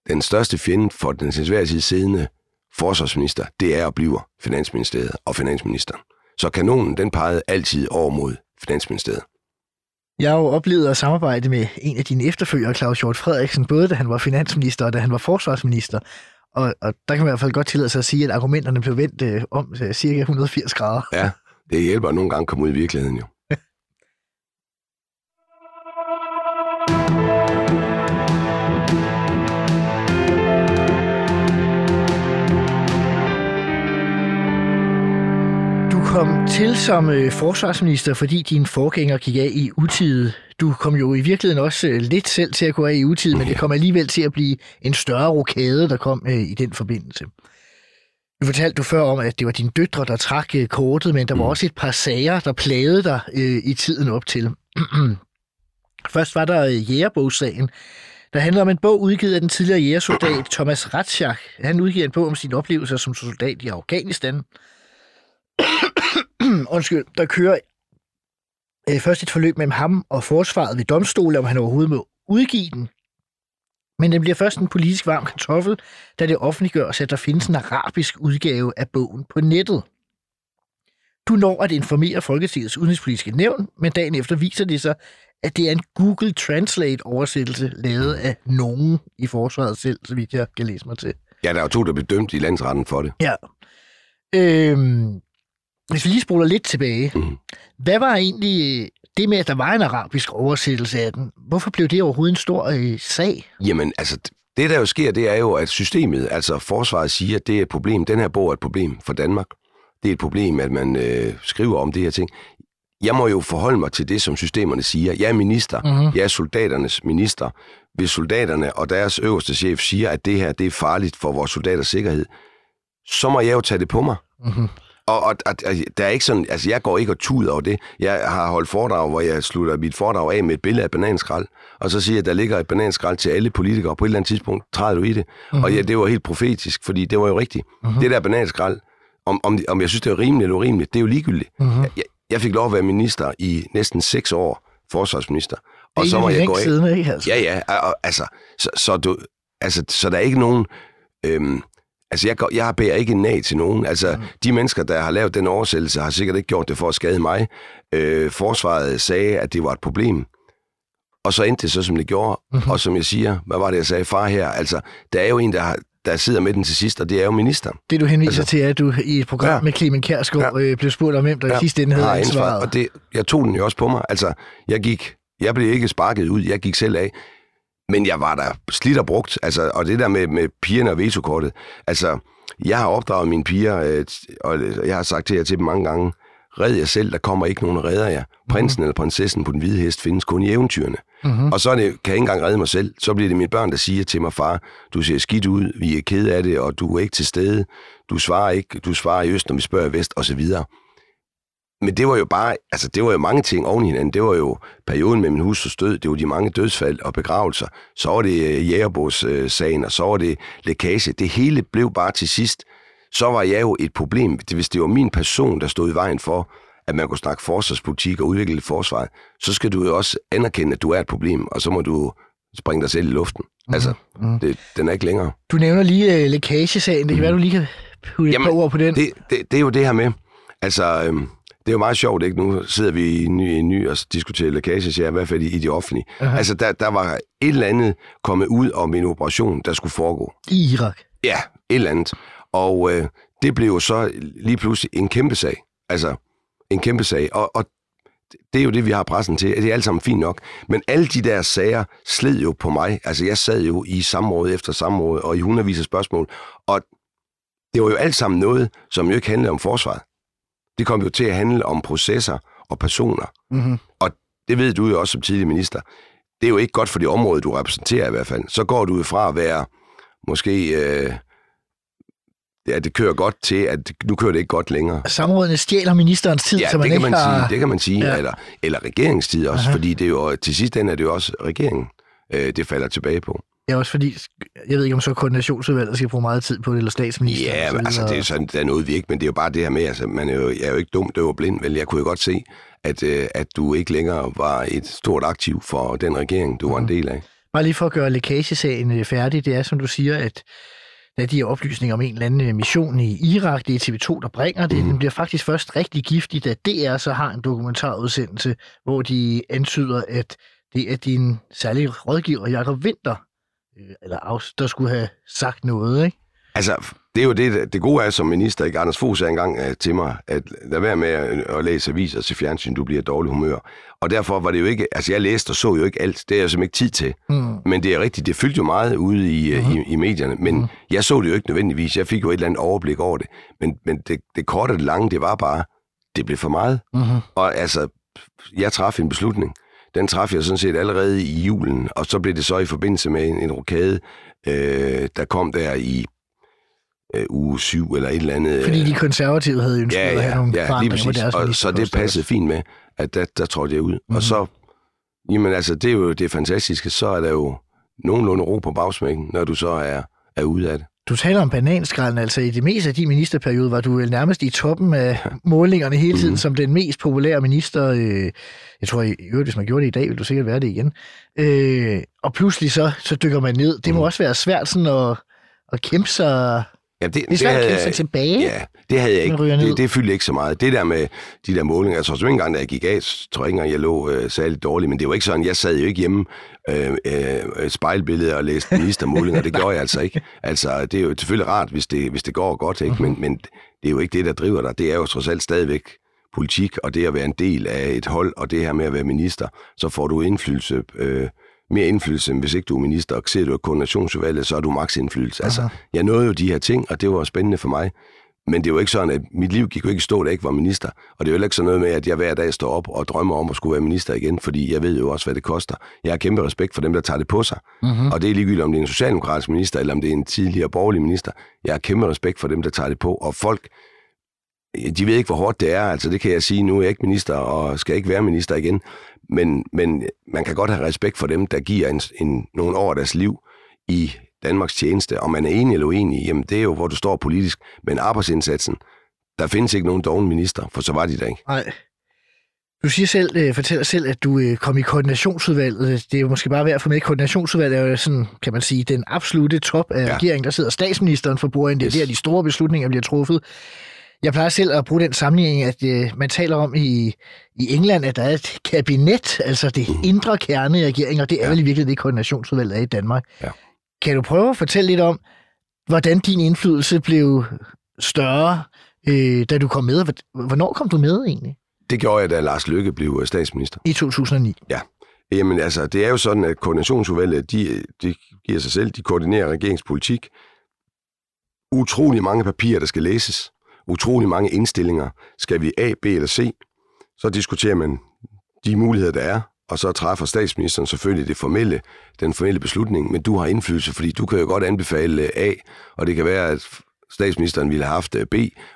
Den største fjende for den tilsvarende siddende forsvarsminister, det er og bliver Finansministeriet og finansministeren. Så kanonen, den pegede altid over mod Finansministeriet. Jeg har jo oplevet at samarbejde med en af dine efterfølgere, Claus Hjort Frederiksen, både da han var finansminister og da han var forsvarsminister. Og, og der kan man i hvert fald godt tillade sig at sige, at argumenterne blev vendt øh, om cirka et hundrede og firs grader. Ja, det hjælper at nogle gange at komme ud i virkeligheden jo. Kom til som øh, forsvarsminister, fordi dine forgængere gik af i utide. Du kom jo i virkeligheden også øh, lidt selv til at gå af i utide, men det kom alligevel til at blive en større rokade, der kom øh, i den forbindelse. Du fortalte du før om, at det var dine døtre, der trak øh, kortet, men der var mm. også et par sager, der plagede dig øh, i tiden op til. Først var der øh, jægerbogssagen, der handler om en bog udgivet af den tidligere jægersoldat Thomas Rathschiach. Han udgiver en bog om sine oplevelser som soldat i Afghanistan. Undskyld, der kører øh, først et forløb mellem ham og forsvaret ved domstole, om han overhovedet må udgive den. Men den bliver først en politisk varm kartoffel, da det offentliggøres, at der findes en arabisk udgave af bogen på nettet. Du når at informere Folketingets udenrigspolitiske nævn, men dagen efter viser det sig, at det er en Google Translate-oversættelse lavet af nogen i forsvaret selv, så vidt jeg kan læse mig til. Ja, der er jo to, der blev dømt i landsretten for det. Ja. Øhm, hvis vi lige spoler lidt tilbage. Mm. Hvad var egentlig det med, at der var en arabisk oversættelse af den? Hvorfor blev det overhovedet en stor øh, sag? Jamen, altså, det der jo sker, det er jo, at systemet, altså forsvaret siger, at det er et problem. Den her bog er et problem for Danmark. Det er et problem, at man øh, skriver om det her ting. Jeg må jo forholde mig til det, som systemerne siger. Jeg er minister. Mm-hmm. Jeg er soldaternes minister. Hvis soldaterne og deres øverste chef siger, at det her det er farligt for vores soldaters sikkerhed, så må jeg jo tage det på mig. Mm-hmm. Og, og, og der er ikke sådan, altså jeg går ikke og tuder over det. Jeg har holdt foredrag, hvor jeg slutter mit foredrag af med et billede af bananskrald, og så siger jeg, at der ligger et bananskrald til alle politikere, og på et eller andet tidspunkt træder du i det. Mm-hmm. Og ja, det var helt profetisk, fordi det var jo rigtigt. Mm-hmm. Det der bananskrald, om, om, om jeg synes, det er rimeligt eller urimeligt, det er jo ligegyldigt. Mm-hmm. jeg, jeg fik lov at være minister i næsten seks år, forsvarsminister. Og så må jeg gå af. Altså. Ja, ja. Og, altså, så, så du, altså, så der er ikke nogen. Øhm, altså, jeg, går, jeg bærer ikke en nag til nogen. Altså, mm. de mennesker, der har lavet den oversættelse, har sikkert ikke gjort det for at skade mig. Øh, forsvaret sagde, at det var et problem. Og så endte det så, som det gjorde. Mm-hmm. Og som jeg siger, hvad var det, jeg sagde? Far her. Altså, der er jo en, der har der sidder med den til sidst, og det er jo ministeren. Det du henviser altså til, at du i et program ja. med Clement Kjærsgaard ja. øh, blev spurgt om, hvem der ja. i sidste ende havde ja, ansvaret. Og det, jeg tog den jo også på mig. Altså, jeg gik, jeg blev ikke sparket ud, jeg gik selv af. Men jeg var der slidt og brugt. Altså, og det der med, med pigerne og vetokortet. Altså, jeg har opdraget mine piger, øh, og jeg har sagt til jer til dem mange gange, red jer selv, der kommer ikke nogen, der redder jer. Prinsen mm-hmm. eller prinsessen på den hvide hest findes kun i eventyrene. Mm-hmm. Og så er det, kan jeg ikke engang redde mig selv. Så bliver det mine børn, der siger til mig, far, du ser skidt ud, vi er ked af det, og du er ikke til stede. Du svarer ikke, du svarer i øst, når vi spørger i vest, og så videre. Men det var jo bare, altså det var jo mange ting oven i hinanden. Det var jo perioden med min hustrus død, det var de mange dødsfald og begravelser. Så var det Jægerbogssagen, og så var det lækage. Det hele blev bare til sidst, så var jeg jo et problem. Hvis det var min person, der stod i vejen for, at man kunne snakke forsvarspolitik og udvikle forsvaret, så skal du jo også anerkende, at du er et problem, og så må du springe dig selv i luften. Mm-hmm. Altså, det, den er ikke længere. Du nævner lige uh, lækagesagen. Det kan mm-hmm. være, du lige kan putte et par ord på den. Det, det, det er jo det her med. Altså, øhm, det er jo meget sjovt, ikke? Nu sidder vi i ny, i ny og diskuterer lækagesager, i hvert fald i, i de offentlige. Uh-huh. Altså, der, der var et eller andet kommet ud om en operation, der skulle foregå. I Irak? Ja, et eller andet. Og øh, det blev jo så lige pludselig en kæmpe sag. Altså, en kæmpe sag. Og, og det er jo det, vi har pressen til. Det er alt sammen fint nok. Men alle de der sager sled jo på mig. Altså, jeg sad jo i samråd efter samråd, og i hundredvis af spørgsmål. Og det var jo alt sammen noget, som jo ikke handlede om forsvaret. Det kom jo til at handle om processer og personer. Mm-hmm. Og det ved du jo også som tidligere minister. Det er jo ikke godt for det område, du repræsenterer i hvert fald. Så går du jo fra at være måske... Øh, Ja, det kører godt til, at nu kører det ikke godt længere. Samrådene stjæler ministerens tid, ja, så man det kan ikke man har... sige, det kan man sige. Ja. Eller, eller regeringstid også, aha, fordi det er jo, til sidst ende er det jo også regeringen, øh, det falder tilbage på. Ja, også fordi, jeg ved ikke om så koordinationsudvalget skal bruge meget tid på det, eller statsministeren. Ja, men, altså det er jo sådan, der er noget vi ikke, men det er jo bare det her med, altså man er jo, jeg er jo ikke dum, døv og blind, vel, jeg kunne jo godt se, at, øh, at du ikke længere var et stort aktiv for den regering, du mm. var en del af. Bare lige for at gøre lækagesagen færdig, det er som du siger, at da de her oplysninger om en eller anden mission i Irak, det er T V to, der bringer det. Mm. Den bliver faktisk først rigtig giftig, da D R så har en dokumentarudsendelse, hvor de antyder, at det er din særlige rådgiver, Jacob Winther, eller der skulle have sagt noget, ikke? Altså, det er jo det, det gode er som minister, ikke? Anders Fogh sagde engang til mig, at lad være med at læse aviser og se fjernsyn, du bliver dårlig humør. Og derfor var det jo ikke, altså jeg læste og så jo ikke alt, det er jeg simpelthen ikke tid til. Mm. Men det er rigtigt, det fyldte jo meget ude i, mm. i, i medierne, men mm. jeg så det jo ikke nødvendigvis, jeg fik jo et eller andet overblik over det. Men, men det, det korte og det lange, det var bare, det blev for meget. Mm-hmm. Og altså, jeg træffede en beslutning. Den træffede jeg sådan set allerede i julen, og så blev det så i forbindelse med en, en rokade, øh, der kom der i uge syv eller et eller andet. Fordi de konservative havde ønsket ja, ja, at have nogle ja, forandringer på deres og så det passede fint med, at der, der trådte jeg ud. Mm-hmm. Og så, jamen altså, det er jo det fantastiske, så er der jo nogenlunde ro på bagsmækken, når du så er, er ude af det. Du taler om bananskralden, altså i det meste af din ministerperiode var du vel nærmest i toppen af målingerne hele tiden som den mest populære minister. Øh, jeg tror i øvrigt, hvis man gjorde det i dag, ville du sikkert være det igen. Øh, og pludselig så, så dykker man ned. Det må også være svært sådan at, at kæmpe sig... Ja, det, det, det havde jeg ikke tilbage. Ja, det havde jeg ikke. Det, det fyldte ikke så meget. Det der med de der målinger, altså så en gang, da jeg gik af, tror jeg ikke engang, jeg lå øh, særlig dårligt, men det var ikke sådan, jeg sad jo ikke hjemme øh, øh, spejlbilleder og læste ministermålinger, det gjorde jeg altså ikke. Altså, det er jo selvfølgelig rart, hvis det, hvis det går godt, ikke? Mm-hmm. men, men det er jo ikke det, der driver dig. Det er jo trods alt stadigvæk politik, og det at være en del af et hold, og det her med at være minister, så får du indflydelse øh, mere indflydelse, end hvis ikke du er minister, og ser du et koordinationsudvalget, så er du maks indflydelse. Altså, jeg nåede jo de her ting, og det var spændende for mig. Men det var ikke sådan, at mit liv gik jo ikke stå, da jeg ikke var minister. Og det er jo ikke sådan noget med, at jeg hver dag står op og drømmer om at skulle være minister igen, fordi jeg ved jo også, hvad det koster. Jeg har kæmpe respekt for dem, der tager det på sig. Mm-hmm. Og det er ligegyldigt, om det er en socialdemokratisk minister, eller om det er en tidligere borgerlig minister. Jeg har kæmpe respekt for dem, der tager det på. Og folk, de ved ikke, hvor hårdt det er. Altså, det kan jeg sige, nu er jeg ikke minister, og skal ikke være minister igen. Men, men man kan godt have respekt for dem, der giver en, en, nogle år af deres liv i Danmarks tjeneste, og man er enig eller uenig, jamen det er jo, hvor du står politisk, men arbejdsindsatsen, der findes ikke nogen dogne minister, for så var de der ikke. Nej. Du siger selv, fortæller selv, at du kom i koordinationsudvalget. Det er jo måske bare værd at få med. Koordinationsudvalget er jo sådan, kan man sige, den absolute top af ja. regeringen. Der sidder statsministeren for bordenden. Det er yes. der, de store beslutninger bliver truffet. Jeg plejer selv at bruge den sammenligning, at øh, man taler om i, i England, at der er et kabinet, altså det mm. indre kerne i regeringen, og det er ja. vel i virkeligheden det koordinationsudvalg er i Danmark. Ja. Kan du prøve at fortælle lidt om, hvordan din indflydelse blev større, øh, da du kom med? Hvornår kom du med egentlig? Det gjorde jeg, da Lars Løkke blev statsminister. I to tusind og ni? Ja. Jamen altså, det er jo sådan, at koordinationsudvalget, de, de giver sig selv, de koordinerer regeringspolitik. Utrolig mange papirer, der skal læses. Utrolig mange indstillinger. Skal vi A, B eller C? Så diskuterer man de muligheder, der er, og så træffer statsministeren selvfølgelig det formelle, den formelle beslutning, men du har indflydelse, fordi du kan jo godt anbefale A, og det kan være, at statsministeren ville have haft B,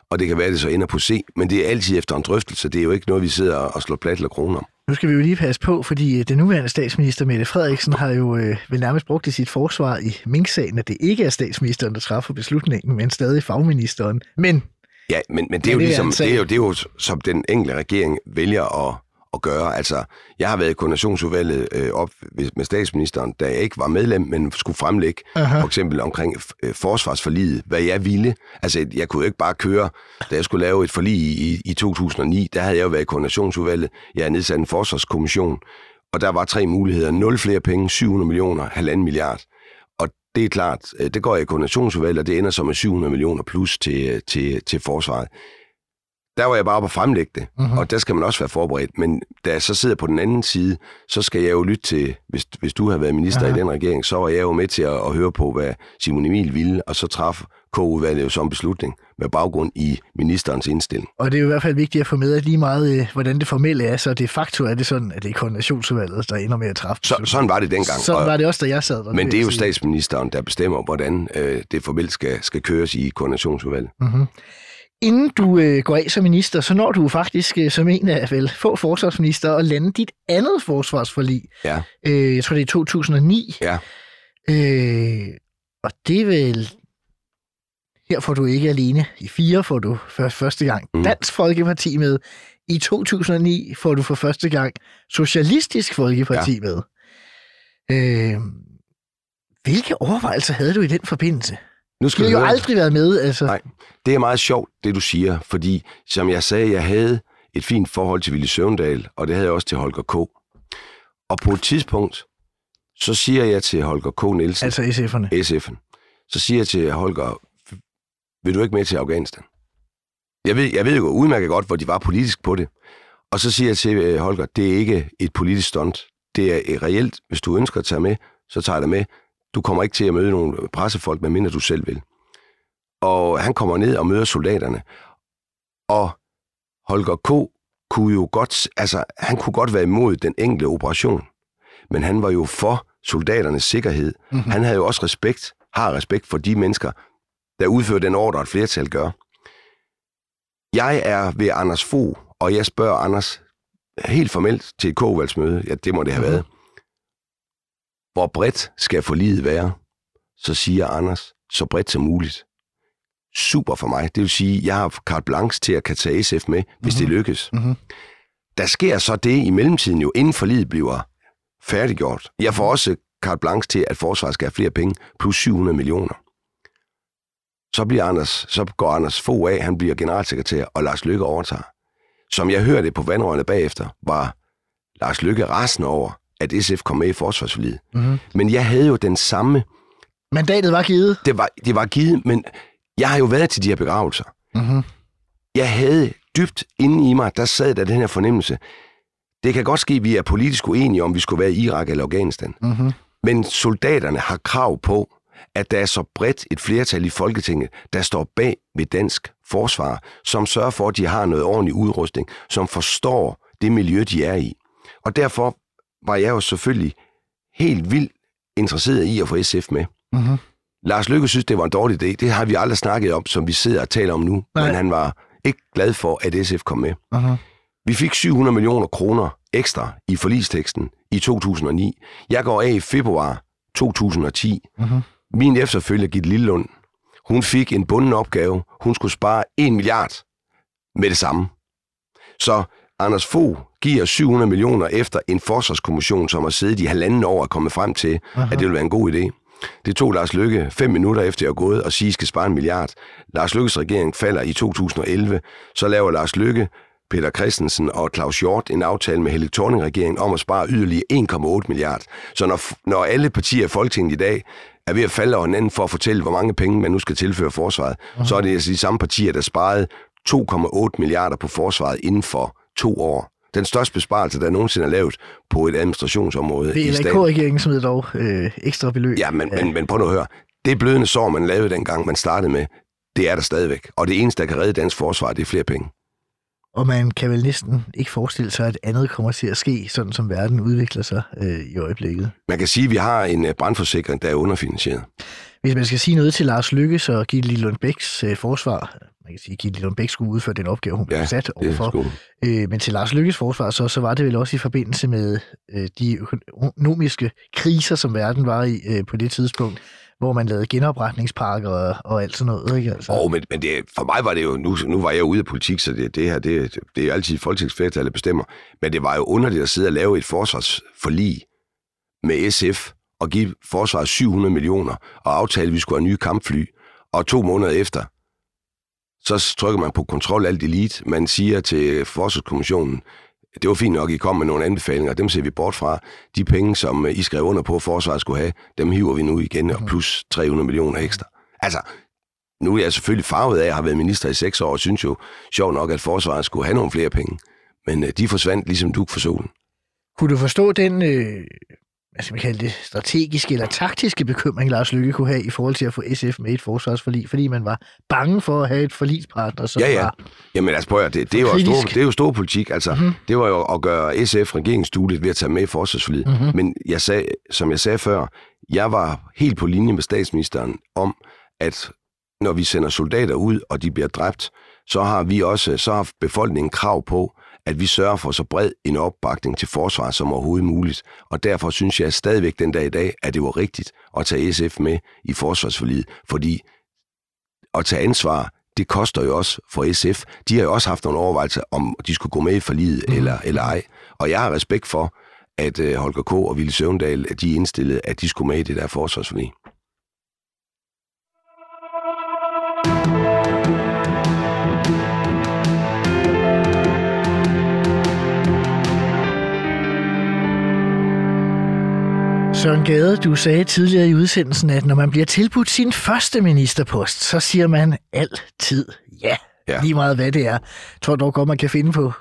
og det kan være, at det så ender på C, men det er altid efter en drøftelse, det er jo ikke noget, vi sidder og slår plat eller kroner om. Nu skal vi jo lige passe på, fordi den nuværende statsminister, Mette Frederiksen, har jo øh, vel nærmest brugt i sit forsvar i Mink-sagen, at det ikke er statsministeren, der træffer beslutningen, men stadig fagministeren. Men Ja, men, men det, er jo ligesom, det, er det, er jo, det er jo som den enkelte regering vælger at, at gøre. Altså, jeg har været i koordinationsudvalget øh, op med statsministeren, da jeg ikke var medlem, men skulle fremlægge uh-huh. for eksempel omkring øh, forsvarsforliget, hvad jeg ville. Altså, jeg kunne jo ikke bare køre, da jeg skulle lave et forlig i, i to tusind og ni, der havde jeg jo været i koordinationsudvalget. Jeg havde nedsat en forsvarskommission, og der var tre muligheder. Nul flere penge, syv hundrede millioner, halvanden milliard. Det er klart, det går i koordinationsudvalget, og det ender som med syv hundrede millioner plus til, til, til forsvaret. Der var jeg bare oppe at fremlægge det, mm-hmm. og der skal man også være forberedt. Men da jeg så sidder på den anden side, så skal jeg jo lytte til, hvis, hvis du har været minister Aha. i den regering, så var jeg jo med til at, at høre på, hvad Simon Emil ville, og så træffe K-udvalget jo som beslutning med baggrund i ministerens indstilling. Og det er jo i hvert fald vigtigt at få med, at lige meget, hvordan det formelle er, så de facto er det sådan, at det er koordinationsudvalget, der ender med at træffe. Så, sådan var det dengang. Sådan var det også, da jeg sad der. Men det er jo statsministeren, der bestemmer, hvordan øh, det formelt skal, skal køres i koordinationsudvalget. Mm-hmm. Inden du øh, går af som minister, så når du faktisk øh, som en af vel få forsvarsminister og lande dit andet forsvarsforlig. Ja. Øh, jeg tror, det er to tusind og ni. Ja. Øh, og det er vel... Her får du ikke alene. I fire får du for første gang Dansk Folkeparti med. I to tusind og ni får du for første gang Socialistisk Folkeparti ja. med. Øh, hvilke overvejelser havde du i den forbindelse? Nu skal du har jo aldrig været med. Altså. Nej, det er meget sjovt, det du siger. Fordi, som jeg sagde, jeg havde et fint forhold til Villy Søvndal, og det havde jeg også til Holger K. Og på et tidspunkt, så siger jeg til Holger K. Nielsen. Altså S F'erne. S F'en. Så siger jeg til Holger: vil du ikke med til Afghanistan? Jeg ved, jeg ved jo udmærket godt, hvor de var politisk på det. Og så siger jeg til Holger, det er ikke et politisk stunt. Det er reelt, hvis du ønsker at tage med, så tager det med. Du kommer ikke til at møde nogle pressefolk, medmindre du selv vil. Og han kommer ned og møder soldaterne. Og Holger K. kunne jo godt, altså han kunne godt være imod den enkelte operation. Men han var jo for soldaternes sikkerhed. Mm-hmm. Han havde jo også respekt, har respekt for de mennesker, der udfører den ordre, et flertal gør. Jeg er ved Anders Fogh, og jeg spørger Anders helt formelt til et K-valgsmøde, ja, det må det have været, hvor bredt skal forliget være? Så siger Anders, så bredt som muligt. Super for mig. Det vil sige, at jeg har carte blanche til at kan tage S F med, hvis mm-hmm. det lykkes. Mm-hmm. Der sker så det i mellemtiden jo, inden forliget bliver færdiggjort. Jeg får også carte blanche til, at forsvaret skal have flere penge, plus syv hundrede millioner. Så, bliver Anders, så går Anders Fogh af, han bliver generalsekretær, og Lars Løkke overtager. Som jeg hørte på vandrørene bagefter, var Lars Løkke rasende over, at S F kom med i forsvarsforliget. Mm-hmm. Men jeg havde jo den samme... Mandatet var givet. Det var, det var givet, men jeg har jo været til de her begravelser. Mm-hmm. Jeg havde dybt inde i mig, der sad der den her fornemmelse. Det kan godt ske, at vi er politisk uenige om, vi skulle være i Irak eller Afghanistan. Mm-hmm. Men soldaterne har krav på, at der er så bredt et flertal i Folketinget, der står bag ved dansk forsvar, som sørger for, at de har noget ordentlig udrustning, som forstår det miljø, de er i. Og derfor var jeg jo selvfølgelig helt vildt interesseret i at få S F med. Mm-hmm. Lars Løkke synes, det var en dårlig idé. Det har vi aldrig snakket om, som vi sidder og taler om nu. Nej. Men han var ikke glad for, at S F kom med. Uh-huh. Vi fik syv hundrede millioner kroner ekstra i forligsteksten i to tusind og ni. Jeg går af i februar to tusind og ti. Uh-huh. Min efterfølger, Gitte Lillelund, hun fik en bunden opgave. Hun skulle spare en milliard med det samme. Så Anders Fogh giver syv hundrede millioner efter en forsvarskommission, som har siddet i halvanden år og kommet frem til, uh-huh. at det ville være en god idé. Det tog Lars Løkke fem minutter efter jeg er gået og sige, at I skal spare en milliard. Lars Løkkes regering falder i to tusind og elleve. Så laver Lars Løkke, Peter Christensen og Claus Hjort en aftale med Helle Thorning-regeringen om at spare yderligere en komma otte milliard. Så når, når alle partier i Folketinget i dag er ved at falde over hinanden for at fortælle, hvor mange penge man nu skal tilføre forsvaret, okay. så er det altså de samme partier, der sparede to komma otte milliarder på forsvaret inden for to år. Den største besparelse, der nogensinde er lavet på et administrationsområde i staten. Det er L A K-regeringen smider dog øh, ekstra beløb. Ja, men, ja. men, men prøv nu at høre. Det blødende sår, man lavede dengang, man startede med, det er der stadigvæk. Og det eneste, der kan redde dansk forsvar, det er flere penge. Og man kan vel næsten ikke forestille sig, at andet kommer til at ske, sådan som verden udvikler sig øh, i øjeblikket. Man kan sige, at vi har en brandforsikring, der er underfinansieret. Hvis man skal sige noget til Lars Løkke, så giv Gitte Lillelund Bechs øh, forsvar. Man kan sige, at Gitte Lillelund Bech skulle udføre den opgave, hun blev ja, sat overfor. Øh, men til Lars Løkkes forsvar, så, så var det vel også i forbindelse med øh, de økonomiske kriser, som verden var i øh, på det tidspunkt, hvor man lavede genopretningspakker og, og alt sådan noget, ikke? Altså. Oh, men, men det, for mig var det jo, nu, nu var jeg ude af politik, så det, det her, det, det er jo altid folketingsflertallet bestemmer, men det var jo underligt at sidde og lave et forsvarsforlig med S F og give forsvaret syv hundrede millioner og aftale, at vi skulle have nye kampfly, og to måneder efter, så trykker man på Control Alt Delete, man siger til forsvarskommissionen, det var fint nok, I kom med nogle anbefalinger, dem ser vi bort fra. De penge, som I skrev under på, at forsvaret skulle have, dem hiver vi nu igen, og plus tre hundrede millioner ekstra. Altså, nu er jeg selvfølgelig farvet af, at jeg har været minister i seks år, og synes jo, sjovt nok, at forsvaret skulle have nogle flere penge. Men de forsvandt ligesom dug for solen. Kunne du forstå den, øh, hvad skal man kalde det, strategiske eller taktiske bekymring, Lars Løkke kunne have i forhold til at få S F med et forsvarsforlig, fordi man var bange for at have et forligspartner, som ja, ja. var Jamen, altså, prøv at, det, det, er store, det er jo stor politik. Altså, mm-hmm. Det var jo at gøre S F regeringsdueligt ved at tage med i forsvarsforliget. Mm-hmm. Men jeg sag, som jeg sagde før, jeg var helt på linje med statsministeren om, at når vi sender soldater ud, og de bliver dræbt, så har vi også, så har befolkningen krav på, at vi sørger for så bred en opbakning til forsvar som overhovedet muligt. Og derfor synes jeg stadigvæk den dag i dag, at det var rigtigt at tage S F med i forsvarsforliget. Fordi at tage ansvar, det koster jo også for S F. De har jo også haft nogle overvejelser, om de skulle gå med i forliget mm. eller, eller ej. Og jeg har respekt for, at uh, Holger K. og Villy Søvndal, at de indstillede, at de skulle med i det der forsvarsforlig. Søren Gade, du sagde tidligere i udsendelsen, at når man bliver tilbudt sin første ministerpost, så siger man altid ja, ja. lige meget hvad det er. Jeg tror dog godt, man kan finde, på,